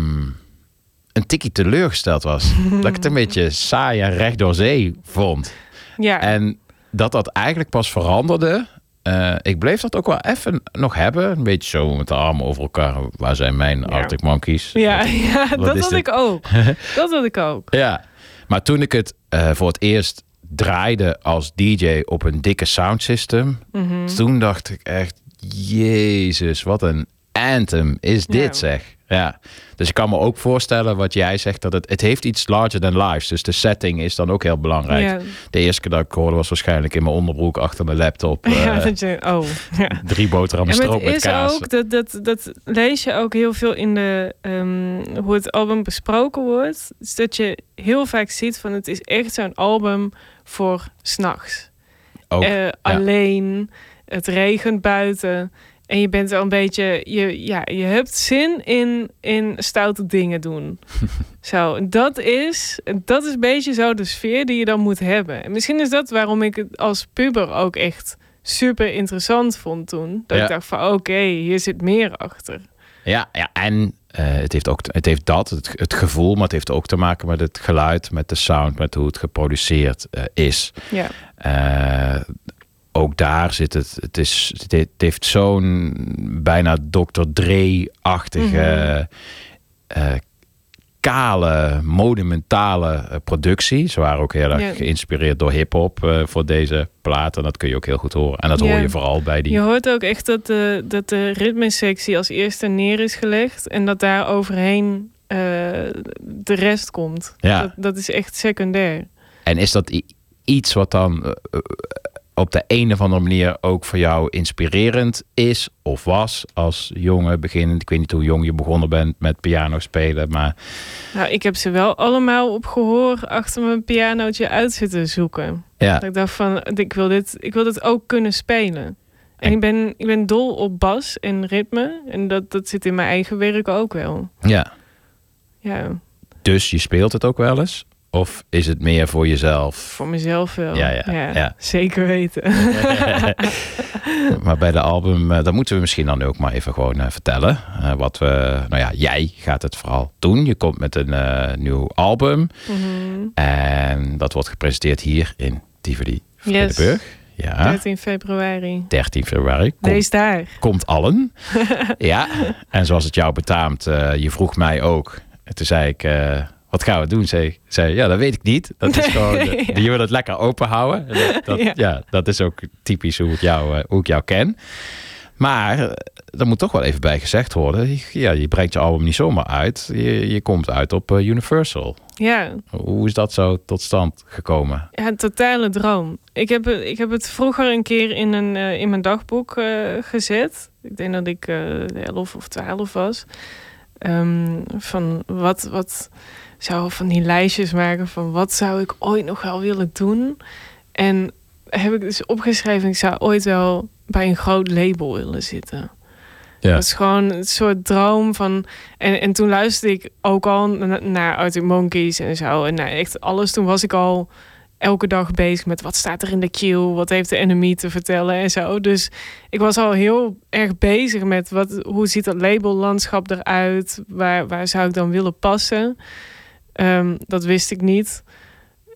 een tikkie teleurgesteld was. dat ik het een beetje saai en recht door zee vond. Ja. En dat dat eigenlijk pas veranderde Uh, ik bleef dat ook wel even nog hebben. Een beetje zo met de armen over elkaar. Waar zijn mijn ja. Arctic Monkeys? Ja, wat, ja wat dat had dit? ik ook. dat had ik ook. Ja, maar toen ik het uh, voor het eerst draaide als D J op een dikke soundsystem. Mm-hmm. Toen dacht ik echt, Jezus, wat een anthem is dit, ja. zeg. Ja. Dus ik kan me ook voorstellen wat jij zegt. Dat het, het heeft iets larger than lives. Dus de setting is dan ook heel belangrijk. Ja. De eerste keer dat ik hoorde was waarschijnlijk in mijn onderbroek achter mijn laptop. Ja, uh, dat je, oh, ja. Drie boterhammen stroop met kaas. Ook, dat, dat, dat lees je ook heel veel in de um, hoe het album besproken wordt. Dus dat je heel vaak ziet van het is echt zo'n album voor 's nachts. Ook, uh, ja. Alleen, het regent buiten. En je bent al een beetje, je, ja, je hebt zin in, in stoute dingen doen. Zo, dat is, dat is een beetje zo de sfeer die je dan moet hebben. En misschien is dat waarom ik het als puber ook echt super interessant vond toen. Dat ja. ik dacht van oké, okay, hier zit meer achter. Ja, ja en uh, het heeft ook, het heeft dat, het, het gevoel, maar het heeft ook te maken met het geluid, met de sound, met hoe het geproduceerd uh, is. Ja. Uh, Ook daar zit het. Het, is, het heeft zo'n bijna dokter Dre-achtige, mm-hmm. uh, kale, monumentale productie. Ze waren ook heel erg yeah. geïnspireerd door hip-hop uh, voor deze platen. Dat kun je ook heel goed horen. En dat yeah. hoor je vooral bij die. Je hoort ook echt dat de, dat de ritmesectie als eerste neer is gelegd en dat daar overheen uh, de rest komt. Ja. Dat, dat is echt secundair. En is dat iets wat dan. Uh, uh, op de een of andere manier ook voor jou inspirerend is of was als jongen beginnend? Ik weet niet hoe jong je begonnen bent met piano spelen, maar... Nou, ik heb ze wel allemaal op gehoor achter mijn pianootje uit zitten zoeken. Ja. Dat ik dacht van, ik wil dit, ik wil dit ook kunnen spelen. En ik ben, ik ben dol op bas en ritme en dat, dat zit in mijn eigen werk ook wel. Ja. Ja. Dus je speelt het ook wel eens? Of is het meer voor jezelf? Voor mezelf wel. Ja, ja, ja, ja. Zeker weten. Maar bij de album, dat moeten we misschien dan ook maar even gewoon uh, vertellen. Uh, wat we, nou ja, jij gaat het vooral doen. Je komt met een uh, nieuw album. Mm-hmm. En dat wordt gepresenteerd hier in Tivoli Vredenburg. Yes. Ja. dertien februari. dertien februari. Kom, Lees daar. Komt allen. Ja. En zoals het jou betaamt, uh, je vroeg mij ook. Toen zei ik... Uh, Wat gaan we doen? Zei, zei, ja, dat weet ik niet. Dat is gewoon, de, ja. Je wil het lekker open houden. Dat, dat, ja. ja, dat is ook typisch hoe ik jou, hoe ik jou ken. Maar er moet toch wel even bij gezegd worden. Ja, je brengt je album niet zomaar uit. Je, je komt uit op Universal. Ja. Hoe is dat zo tot stand gekomen? Ja, een totale droom. Ik heb, ik heb het vroeger een keer in, een, in mijn dagboek uh, gezet. Ik denk dat ik uh, elf of twaalf was. Um, van wat... wat zou van die lijstjes maken van wat zou ik ooit nog wel willen doen. En heb ik dus opgeschreven, ik zou ooit wel bij een groot label willen zitten. Ja. Dat is gewoon een soort droom van... En, en toen luisterde ik ook al naar Arctic Monkeys en zo. En nou, echt alles, toen was ik al elke dag bezig met wat staat er in de queue, wat heeft de Enemy te vertellen en zo. Dus ik was al heel erg bezig met wat, hoe ziet dat labellandschap eruit, waar, waar zou ik dan willen passen. Um, dat wist ik niet.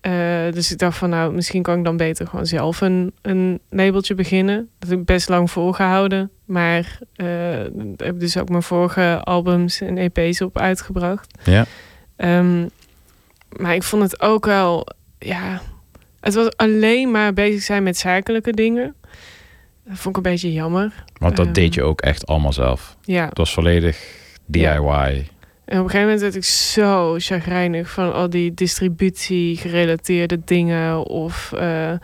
Uh, dus ik dacht van nou, misschien kan ik dan beter gewoon zelf een, een labeltje beginnen. Dat heb ik best lang volgehouden. Maar uh, daar heb ik dus ook mijn vorige albums en E P's op uitgebracht. Ja. Um, maar ik vond het ook wel... Ja, het was alleen maar bezig zijn met zakelijke dingen. Dat vond ik een beetje jammer. Want dat um, deed je ook echt allemaal zelf. Ja. Het was volledig D I Y. Ja. En op een gegeven moment werd ik zo chagrijnig van al die distributie-gerelateerde dingen of uh, uh,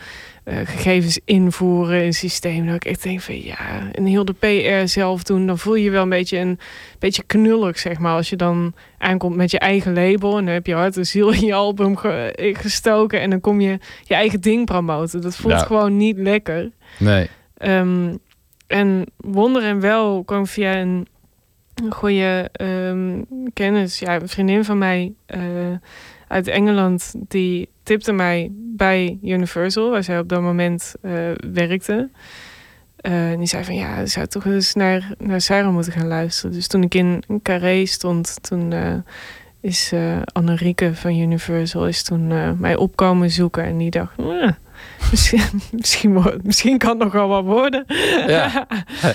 gegevens invoeren in systeem. Dat ik echt denk van ja, en heel de P R zelf doen, dan voel je je wel een beetje, een beetje knullig, zeg maar. Als je dan aankomt met je eigen label en dan heb je hart en ziel in je album ge- gestoken en dan kom je je eigen ding promoten. Dat voelt nou. gewoon niet lekker. Nee. Um, en wonder en wel kwam via een... Een goede um, kennis. Ja, een vriendin van mij uh, uit Engeland, die tipte mij bij Universal, waar zij op dat moment uh, werkte. Uh, en die zei van ja, zou toch eens naar, naar Sarah moeten gaan luisteren. Dus toen ik in een Carré stond, toen uh, is uh, Annerieke van Universal is toen uh, mij opkomen zoeken. En die dacht, Misschien, misschien, misschien kan het nog wel wat worden. Ja,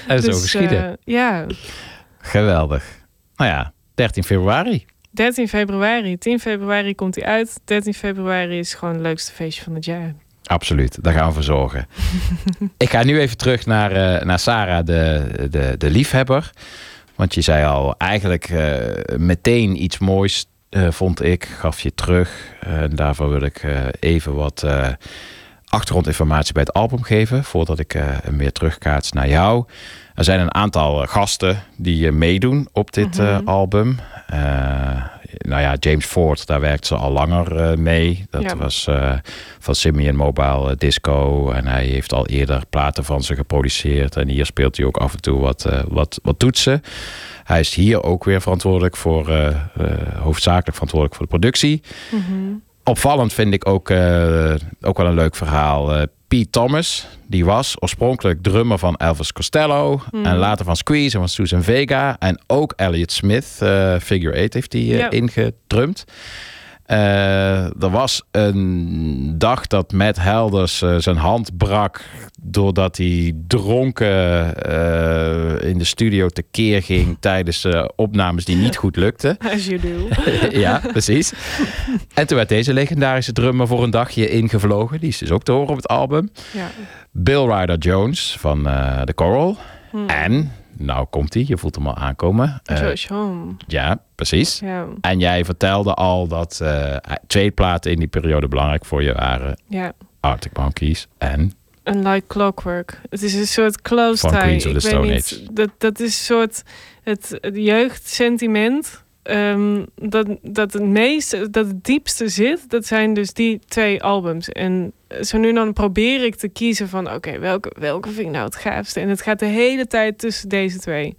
en zo dus, geschieden. Uh, ja. Geweldig. Nou ja, dertien februari. dertien februari. tien februari komt hij uit. dertien februari is gewoon het leukste feestje van het jaar. Absoluut, daar gaan we voor zorgen. Ik ga nu even terug naar, uh, naar Sarah, de, de, de liefhebber. Want je zei al, eigenlijk uh, meteen iets moois, uh, vond ik. Gaf je terug. Uh, daarvoor wil ik uh, even wat uh, achtergrondinformatie bij het album geven. Voordat ik uh, meer terugkaats naar jou. Er zijn een aantal gasten die uh, meedoen op dit mm-hmm. uh, album. Uh, nou ja, James Ford, daar werkt ze al langer uh, mee. Dat ja. was uh, van Simian Mobile uh, Disco. En hij heeft al eerder platen van ze geproduceerd. En hier speelt hij ook af en toe wat, uh, wat, wat toetsen. Hij is hier ook weer verantwoordelijk voor, uh, uh, hoofdzakelijk verantwoordelijk voor de productie. Mm-hmm. Opvallend vind ik ook, uh, ook wel een leuk verhaal. Uh, Pete Thomas, die was oorspronkelijk drummer van Elvis Costello. Mm. En later van Squeeze en van Susan Vega. En ook Elliot Smith, uh, Figure acht heeft hij uh, yep. ingedrumd. Uh, er was een dag dat Matt Helders uh, zijn hand brak doordat hij dronken uh, in de studio tekeer ging tijdens uh, opnames die niet goed lukten. As you do. Ja, precies. En toen werd deze legendarische drummer voor een dagje ingevlogen. Die is dus ook te horen op het album. Ja. Bill Ryder Jones van uh, The Coral. Hmm. En... nou komt hij, je voelt hem al aankomen. Josh uh, Homme. Ja, precies. Ja. En jij vertelde al dat uh, twee platen in die periode belangrijk voor je waren. Ja. Arctic Monkeys en... een Like Clockwork. Het is een soort close tie. Van Queens of the Stone Age. Dat, dat is een soort het, het jeugdsentiment. Um, dat, dat het meeste, dat het diepste zit, dat zijn dus die twee albums. En zo nu dan probeer ik te kiezen van oké, okay, welke, welke vind ik nou het gaafste? En het gaat de hele tijd tussen deze twee.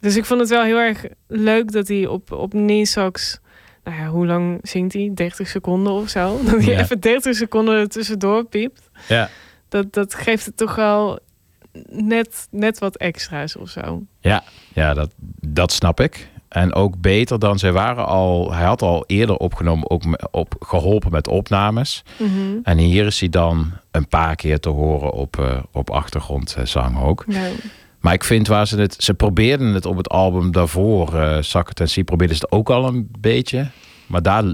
Dus ik vond het wel heel erg leuk dat hij op, op Nisox, nou ja, hoe lang zingt hij? dertig seconden of zo. Dat hij ja. even dertig seconden er tussendoor piept. Ja. Dat, dat geeft het toch wel... net, net wat extra's of zo. Ja, ja dat, dat snap ik. En ook beter dan zij waren al... hij had al eerder opgenomen, ook op, geholpen met opnames. Mm-hmm. En hier is hij dan een paar keer te horen op, uh, op achtergrondzang uh, ook. Nee. Maar ik vind waar ze het... ze probeerden het op het album daarvoor. Uh, Sakket en Zie probeerden ze het ook al een beetje. Maar daar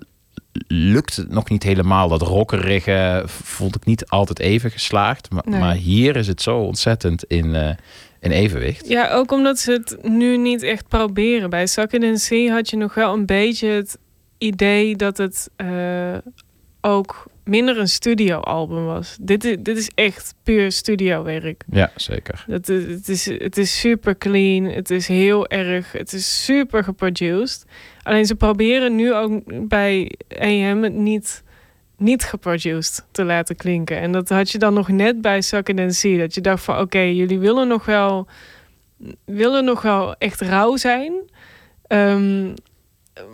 lukt het nog niet helemaal. Dat rockerige vond ik niet altijd even geslaagd. Maar, nee. maar hier is het zo ontzettend in... Uh, in evenwicht. Ja, ook omdat ze het nu niet echt proberen. Bij Suckin' Sea had je nog wel een beetje het idee dat het uh, ook minder een studioalbum was. Dit is, dit is echt puur studiowerk. Ja, zeker. Dat is, het, is, het is super clean. Het is heel erg. Het is super geproduced. Alleen ze proberen nu ook bij A M het niet... niet geproduced te laten klinken. En dat had je dan nog net bij Suckin' Sea. Dat je dacht van oké, okay, jullie willen nog wel... willen nog wel echt rauw zijn. Um,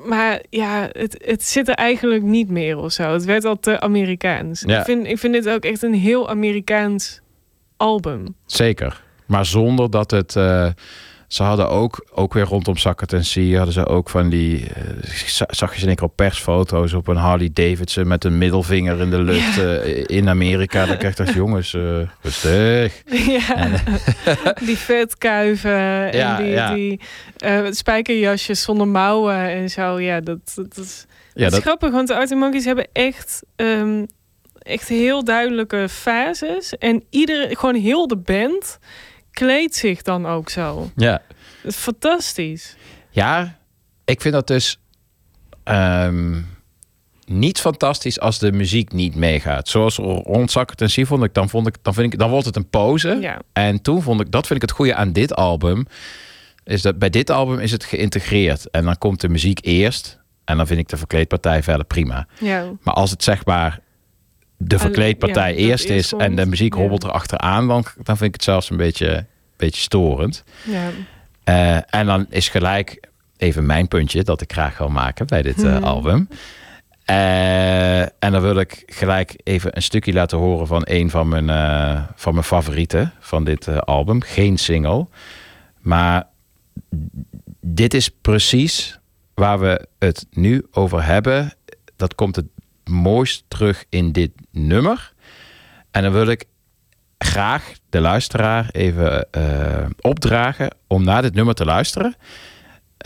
maar ja, het, het zit er eigenlijk niet meer of zo. Het werd al te Amerikaans. Ja. Ik vind, ik vind dit ook echt een heel Amerikaans album. Zeker. Maar zonder dat het... Uh... ze hadden ook, ook weer rondom Suckin' Sea... hadden ze ook van die... zag je ze in één keer op persfoto's... op een Harley Davidson met een middelvinger in de lucht... Ja. Uh, in Amerika. Dan krijg je als jongens... Uh, rustig. Ja. En, die vetkuiven. Ja, en die, ja. die uh, spijkerjasjes zonder mouwen en zo. Ja, dat, dat, dat is, ja, dat dat... is grappig. Want de Arctic Monkeys hebben echt... Um, echt heel duidelijke fases. En iedere, gewoon heel de band... kleedt zich dan ook zo. Ja. Fantastisch. Ja, ik vind dat dus... Um, niet fantastisch als de muziek niet meegaat. Zoals rond Suckin' Sea vond ik, dan vond ik, dan vind ik, dan wordt het een pose. Ja. En toen vond ik, dat vind ik het goede aan dit album... is dat bij dit album is het geïntegreerd. En dan komt de muziek eerst... en dan vind ik de verkleedpartij verder prima. Ja. Maar als het zeg maar... de verkleedpartij Allee, ja, eerst is komt, en de muziek ja. hobbelt erachteraan... dan vind ik het zelfs een beetje, beetje storend. Ja. Uh, en dan is gelijk even mijn puntje... dat ik graag wil maken bij dit uh, album. Uh, en dan wil ik gelijk even een stukje laten horen... van een van mijn, uh, van mijn favorieten van dit uh, album. Geen single. Maar dit is precies waar we het nu over hebben. Dat komt het... mooist terug in dit nummer. En dan wil ik graag de luisteraar even uh, opdragen om naar dit nummer te luisteren.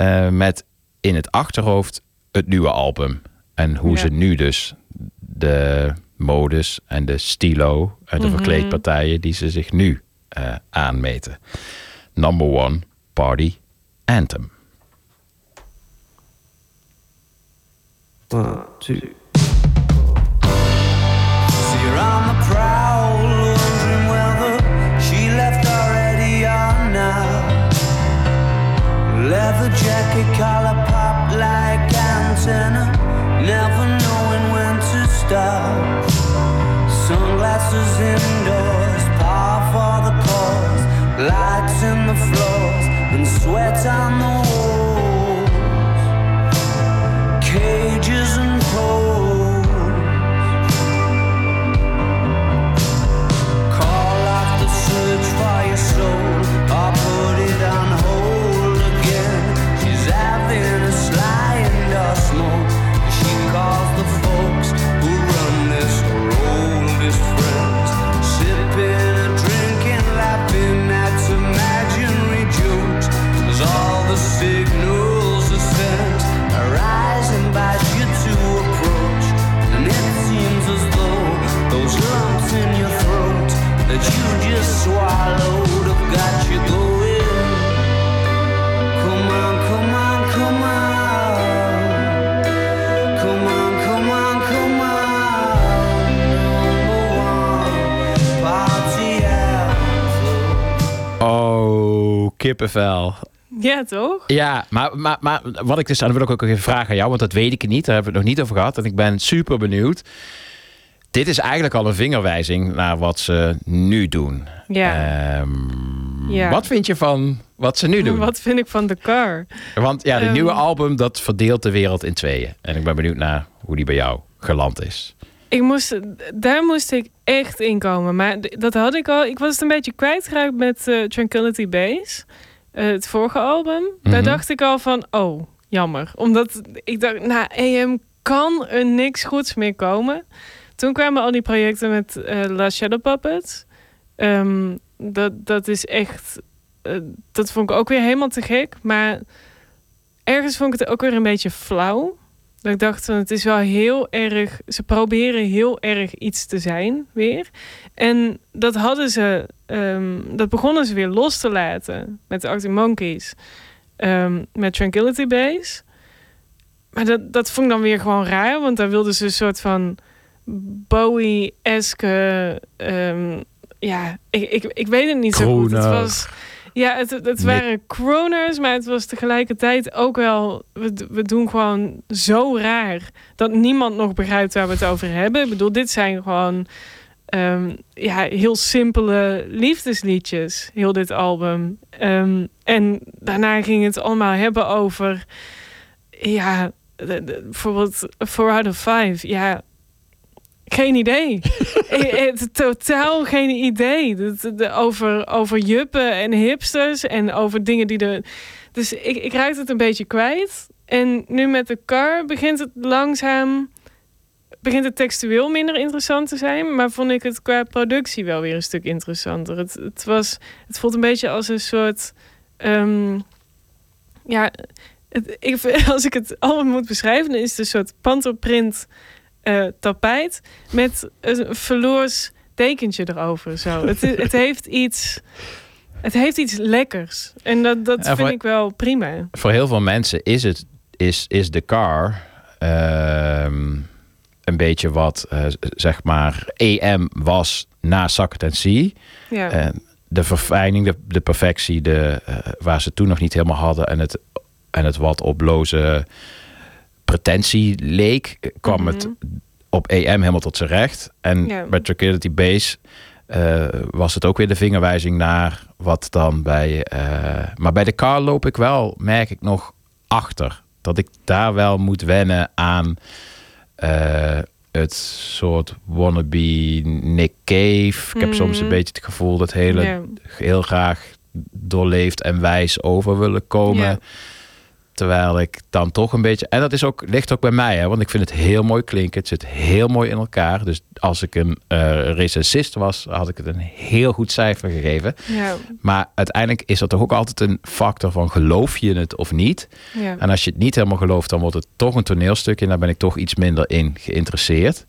Uh, met in het achterhoofd het nieuwe album. En hoe ja. ze nu dus de modus en de stilo en de mm-hmm. verkleedpartijen die ze zich nu uh, aanmeten. Number one party anthem. One, two. See her on the prowl, wondering whether she left already or not. Leather jacket, collar pop like antenna, never knowing when to stop. Sunglasses indoors, par for the course, lights in the floors, and sweat on the walls. Cages and poles. Call off the search for your soul, or put it on hold again. She's having a sly and a smoke. She calls the folks who run this, her oldest friends, sipping and drinking, laughing at imaginary jokes. There's all the signals are sent. Her eyes invite you to approach, and it seems as though those lumps in your throat that you just swallowed have got you going. Come on, come on, come on. Come on, come on, come on. Number one, party anthem. Oh, kippenvel. Ja, toch? Ja, maar, maar, maar wat ik dus aan wil ik ook even vragen aan jou, want dat weet ik niet. Daar hebben we het nog niet over gehad. En ik ben super benieuwd. Dit is eigenlijk al een vingerwijzing naar wat ze nu doen. Ja. Um, ja. Wat vind je van wat ze nu doen? Wat vind ik van The Car? Want ja, de um, nieuwe album, dat verdeelt de wereld in tweeën. En ik ben benieuwd naar hoe die bij jou geland is. Ik moest, daar moest ik echt in komen. Maar dat had ik al. Ik was het een beetje kwijtgeraakt met uh, Tranquility Base. Uh, het vorige album, mm-hmm. daar dacht ik al van, oh, jammer. Omdat ik dacht, na E M kan er niks goeds meer komen. Toen kwamen al die projecten met uh, Last Shadow Puppet. Um, dat, dat is echt, uh, dat vond ik ook weer helemaal te gek. Maar ergens vond ik het ook weer een beetje flauw. Dat ik dacht, van, het is wel heel erg, ze proberen heel erg iets te zijn weer. En dat hadden ze, um, dat begonnen ze weer los te laten met de Arctic Monkeys. Um, met Tranquility Base. Maar dat, dat vond ik dan weer gewoon raar, want daar wilden ze een soort van Bowie-eske, um, ja, ik, ik, ik weet het niet Kroner. Zo goed. Het was... Ja, het, het waren kroners, maar het was tegelijkertijd ook wel... We, we doen gewoon zo raar dat niemand nog begrijpt waar we het over hebben. Ik bedoel, dit zijn gewoon um, ja, heel simpele liefdesliedjes, heel dit album. Um, en daarna ging het allemaal hebben over... Ja, de, de, bijvoorbeeld four out of five. Ja, geen idee. Totaal geen idee. Over, over juppen en hipsters en over dingen die er... Dus ik, ik raakte het een beetje kwijt. En nu met de car begint het langzaam... begint het textueel minder interessant te zijn... maar vond ik het qua productie wel weer een stuk interessanter. Het, het, was, het voelt een beetje als een soort... Um, ja, het, ik, als ik het allemaal moet beschrijven... dan is het een soort panterprint... Uh, tapijt met een verloors dekentje erover. Zo. het, het heeft iets... Het heeft iets lekkers. En dat, dat ja, vind voor, ik wel prima. Voor heel veel mensen is het... Is, is The Car... Uh, een beetje wat... Uh, zeg maar... E M was na Suck It and See. Ja. Uh, de verfijning, de, de perfectie... De, uh, waar ze toen nog niet helemaal hadden... en het, en het wat oplozen... pretentie leek, kwam mm-hmm. het op E M helemaal tot zijn recht. En ja. bij Tranquility Base uh, was het ook weer de vingerwijzing naar wat dan bij... Uh, maar bij de car loop ik wel, merk ik nog, achter. Dat ik daar wel moet wennen aan uh, het soort wannabe Nick Cave. Ik mm-hmm. heb soms een beetje het gevoel dat hele ja. heel graag doorleefd en wijs over willen komen... Ja. Terwijl ik dan toch een beetje... En dat is ook, ligt ook bij mij, hè, want ik vind het heel mooi klinken. Het zit heel mooi in elkaar. Dus als ik een uh, recensist was, had ik het een heel goed cijfer gegeven. Ja. Maar uiteindelijk is dat toch ook altijd een factor van geloof je het of niet. Ja. En als je het niet helemaal gelooft, dan wordt het toch een toneelstukje. En daar ben ik toch iets minder in geïnteresseerd.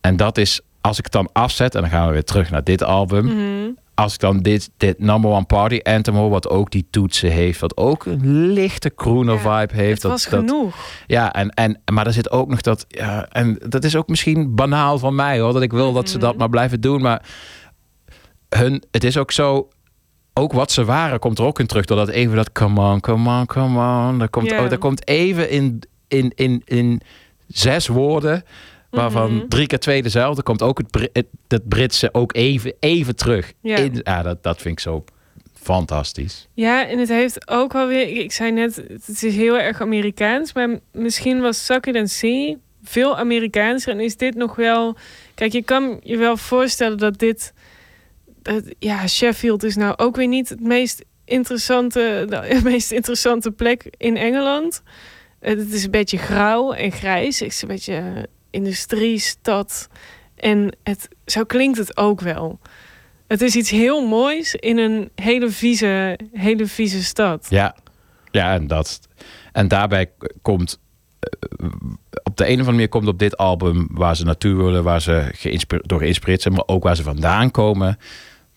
En dat is, als ik het dan afzet, en dan gaan we weer terug naar dit album... Mm-hmm. Als ik dan dit, dit number one party anthem hoor, wat ook die toetsen heeft, wat ook een lichte crooner ja, vibe heeft. Het was dat, genoeg. Dat, ja, en, en, maar er zit ook nog dat, ja, en dat is ook misschien banaal van mij hoor, dat ik wil mm-hmm. dat ze dat maar blijven doen. Maar hun, het is ook zo, ook wat ze waren, komt er ook in terug. Doordat even dat come on, come on, come on. Daar komt, yeah. oh, daar komt even in, in, in, in zes woorden... waarvan drie keer twee dezelfde, komt ook het, Br- het, het Britse ook even, even terug. Ja, in, ah, dat, dat vind ik zo fantastisch. Ja, en het heeft ook wel weer... Ik zei net, het is heel erg Amerikaans, maar misschien was Suck It and See veel Amerikaanser. En is dit nog wel... Kijk, je kan je wel voorstellen dat dit... Dat, ja, Sheffield is nou ook weer niet het meest interessante, de meest interessante plek in Engeland. Het is een beetje grauw en grijs. Het is een beetje... industriestad. En het, zo klinkt het ook wel. Het is iets heel moois in een hele vieze, hele vieze stad. Ja, ja en, dat, en daarbij komt... op de een of andere manier komt op dit album... waar ze naartoe willen, waar ze geïnspireerd, door geïnspireerd zijn... maar ook waar ze vandaan komen...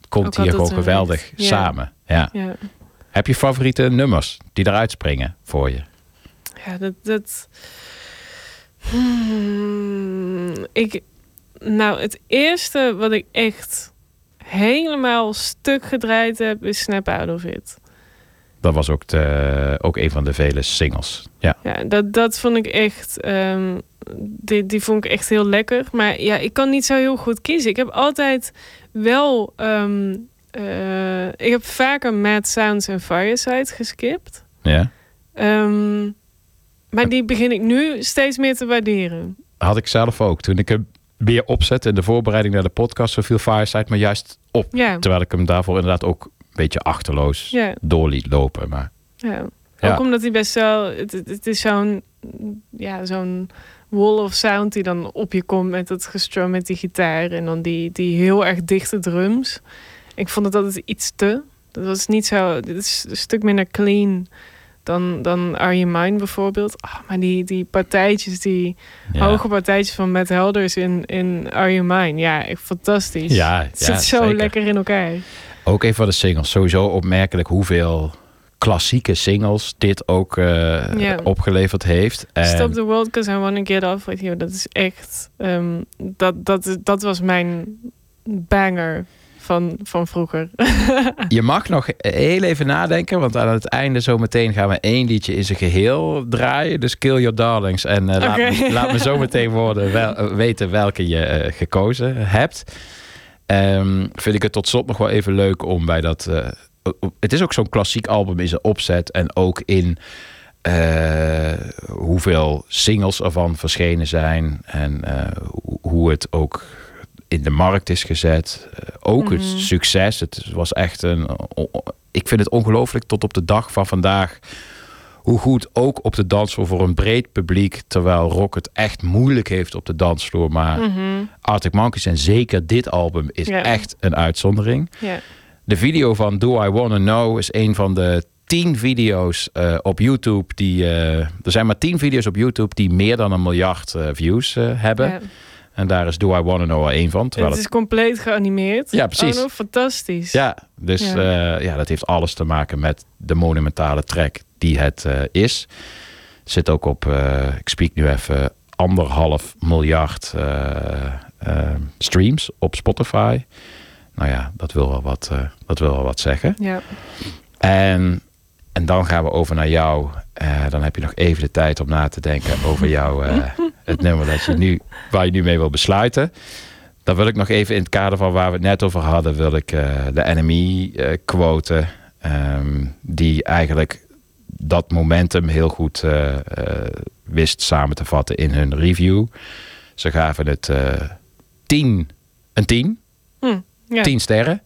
komt hier gewoon geweldig ja. samen. Ja. Ja. Heb je favoriete nummers die eruit springen voor je? Ja, dat... dat... Hmm, ik, nou, het eerste wat ik echt helemaal stuk gedraaid heb, is Snap Out of It. Dat was ook, de, ook een van de vele singles. Ja, ja dat, dat vond ik echt, um, die, die vond ik echt heel lekker. Maar ja, ik kan niet zo heel goed kiezen. Ik heb altijd wel, um, uh, ik heb vaker Mad Sounds en Fireside geskipt. Ja. Um, Maar die begin ik nu steeds meer te waarderen. Had ik zelf ook. Toen ik hem weer opzette in de voorbereiding naar de podcast... zo viel Fireside me juist op. Ja. Terwijl ik hem daarvoor inderdaad ook een beetje achterloos ja. door liet lopen. Maar... Ja. Ja. Ook omdat hij best wel... Het, het is zo'n ja, zo'n wall of sound die dan op je komt... met dat gestrum met die gitaar en dan die, die heel erg dichte drums. Ik vond het altijd iets te. Dat was niet zo... Dit is een stuk minder clean... Dan, dan Are You Mine bijvoorbeeld. Oh, maar die, die partijtjes, die ja. hoge partijtjes van Matt Helders in, in Are You Mine. Ja, fantastisch. Ja, het ja, zit zo zeker. Lekker in elkaar. Ook even van de singles. Sowieso opmerkelijk hoeveel klassieke singles dit ook uh, ja. opgeleverd heeft. En... Stop the World Because I Wanna Get Off With You. Dat is echt... Um, dat, dat, dat was mijn banger. Van, van vroeger. Je mag nog heel even nadenken, want aan het einde zo meteen gaan we één liedje in zijn geheel draaien. Dus Kill Your Darlings. En uh, okay. laat, me, laat me zo meteen worden wel, weten welke je uh, gekozen hebt. Um, vind ik het tot slot nog wel even leuk om bij dat... Uh, het is ook zo'n klassiek album in zijn opzet en ook in... Uh, hoeveel singles ervan verschenen zijn en uh, hoe het ook... in de markt is gezet. Uh, ook mm-hmm. het succes. Het was echt een... O, ik vind het ongelooflijk tot op de dag van vandaag... hoe goed ook op de dansvloer voor een breed publiek... terwijl rock het echt moeilijk heeft op de dansvloer. Maar mm-hmm. Arctic Monkeys en zeker dit album is yeah. echt een uitzondering. Yeah. De video van Do I Wanna Know is een van de tien video's uh, op YouTube. Die, uh, er zijn maar tien video's op YouTube die meer dan een miljard uh, views uh, hebben... Yeah. En daar is Do I Wanna Know al één van. Het is het... compleet geanimeerd. Ja, precies. Oh, no, fantastisch. Ja, dus ja. Uh, ja, dat heeft alles te maken met de monumentale track die het uh, is. Zit ook op, uh, ik spreek nu even, anderhalf miljard uh, uh, streams op Spotify. Nou ja, dat wil wel wat, uh, dat wil wel wat zeggen. Ja. En, en dan gaan we over naar jou. Uh, dan heb je nog even de tijd om na te denken over jouw... Uh, het nummer dat je nu, waar je nu mee wil besluiten. Dan wil ik nog even in het kader van waar we het net over hadden... wil ik uh, de N M E uh, quoten... Um, die eigenlijk dat momentum heel goed uh, uh, wist samen te vatten in hun review. Ze gaven het uh, tien, een tien. Hm, ja. Tien sterren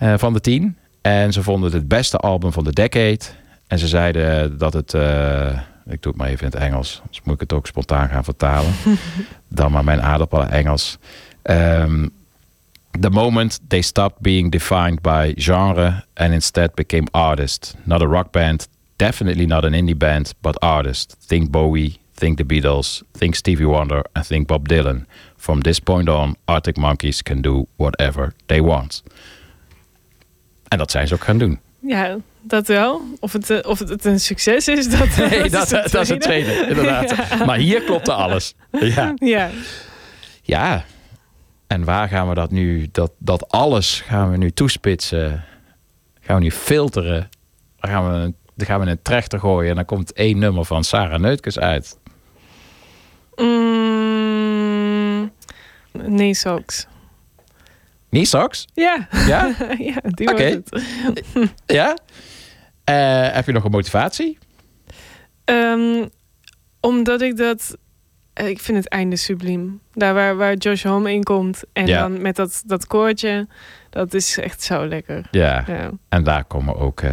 ja. uh, van de tien. En ze vonden het het beste album van de decade... En ze zeiden dat het... Uh, ik doe het maar even in het Engels. Dus moet ik het ook spontaan gaan vertalen. Dan maar mijn aardappelen Engels. Um, the moment they stopped being defined by genre and instead became artists. Not a rock band, definitely not an indie band, but artists. Think Bowie, think the Beatles, think Stevie Wonder and think Bob Dylan. From this point on, Arctic Monkeys can do whatever they want. En dat zijn ze ook gaan doen. Ja, dat wel. Of het, of het een succes is, dat, nee, dat, dat, is, dat is het tweede. Inderdaad. Ja. Maar hier klopte alles. Ja. Ja. Ja. En waar gaan we dat nu, dat, dat alles gaan we nu toespitsen? Gaan we nu filteren? Dan gaan we, dan gaan we een trechter gooien en dan komt één nummer van Sarah Neutkens uit. Mm, nee, socks. Knee socks? Ja. Ja? Ja, die okay. wordt het. Ja? Uh, heb je nog een motivatie? Um, omdat ik dat... Uh, ik vind het einde subliem. Daar waar, waar Josh Homme in komt. En ja. dan met dat, dat koortje. Dat is echt zo lekker. Ja. ja. En daar komen ook uh,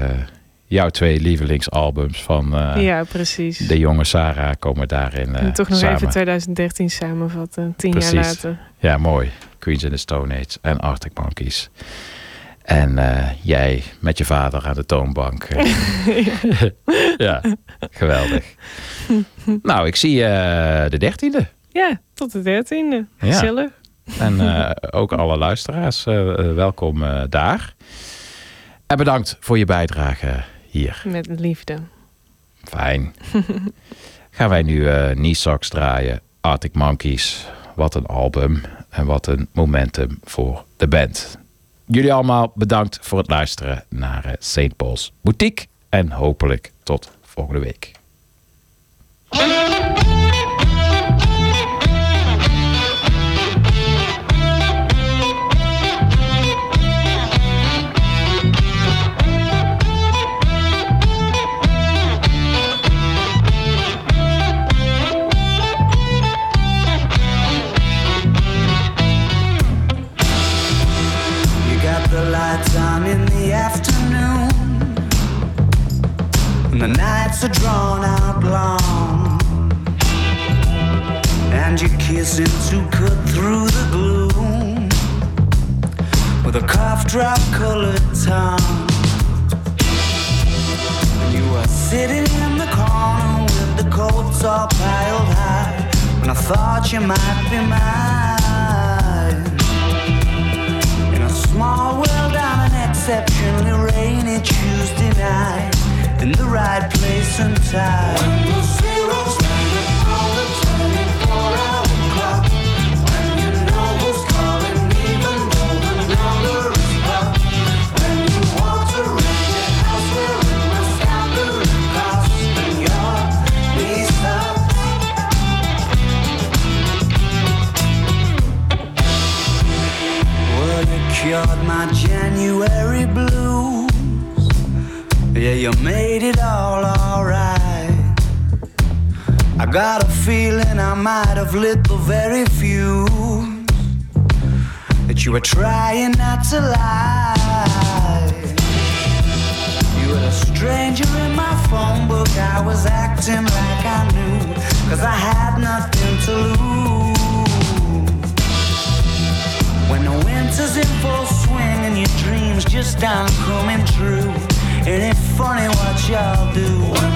jouw twee lievelingsalbums van... Uh, ja, precies. De jonge Sarah komen daarin uh, en toch nog samen. Even twintig dertien samenvatten. Tien precies. jaar later. Ja, mooi. Queens in the Stone Age en Arctic Monkeys. En uh, jij met je vader aan de toonbank. Ja, geweldig. Nou, ik zie uh, de dertiende. Ja, tot de dertiende. Gezellig. Ja. En uh, ook alle luisteraars, uh, welkom uh, daar. En bedankt voor je bijdrage hier. Met liefde. Fijn. Gaan wij nu uh, Knee Socks draaien. Arctic Monkeys. Wat een album. En wat een momentum voor de band. Jullie allemaal bedankt voor het luisteren naar Saint Paul's Boutique. En hopelijk tot volgende week. The nights are drawn out long, and your kisses to cut through the gloom with a cough drop colored tongue. And you were sitting in the corner with the coats all piled high, when I thought you might be mine. In a small world on an exceptionally rainy Tuesday night, in the right place and time. When the zero's standing on the twenty-four hour clock, when you know who's calling even though the number is blocked, when you want to rent a house where it must have the cost, and you're leased up. Well, you cured my January blues. Yeah, you made it all alright. I got a feeling I might have lit the very fuse that you were trying not to lie. You were a stranger in my phone book. I was acting like I knew, cause I had nothing to lose. When the winter's in full swing and your dreams just aren't coming true, it ain't funny what y'all do.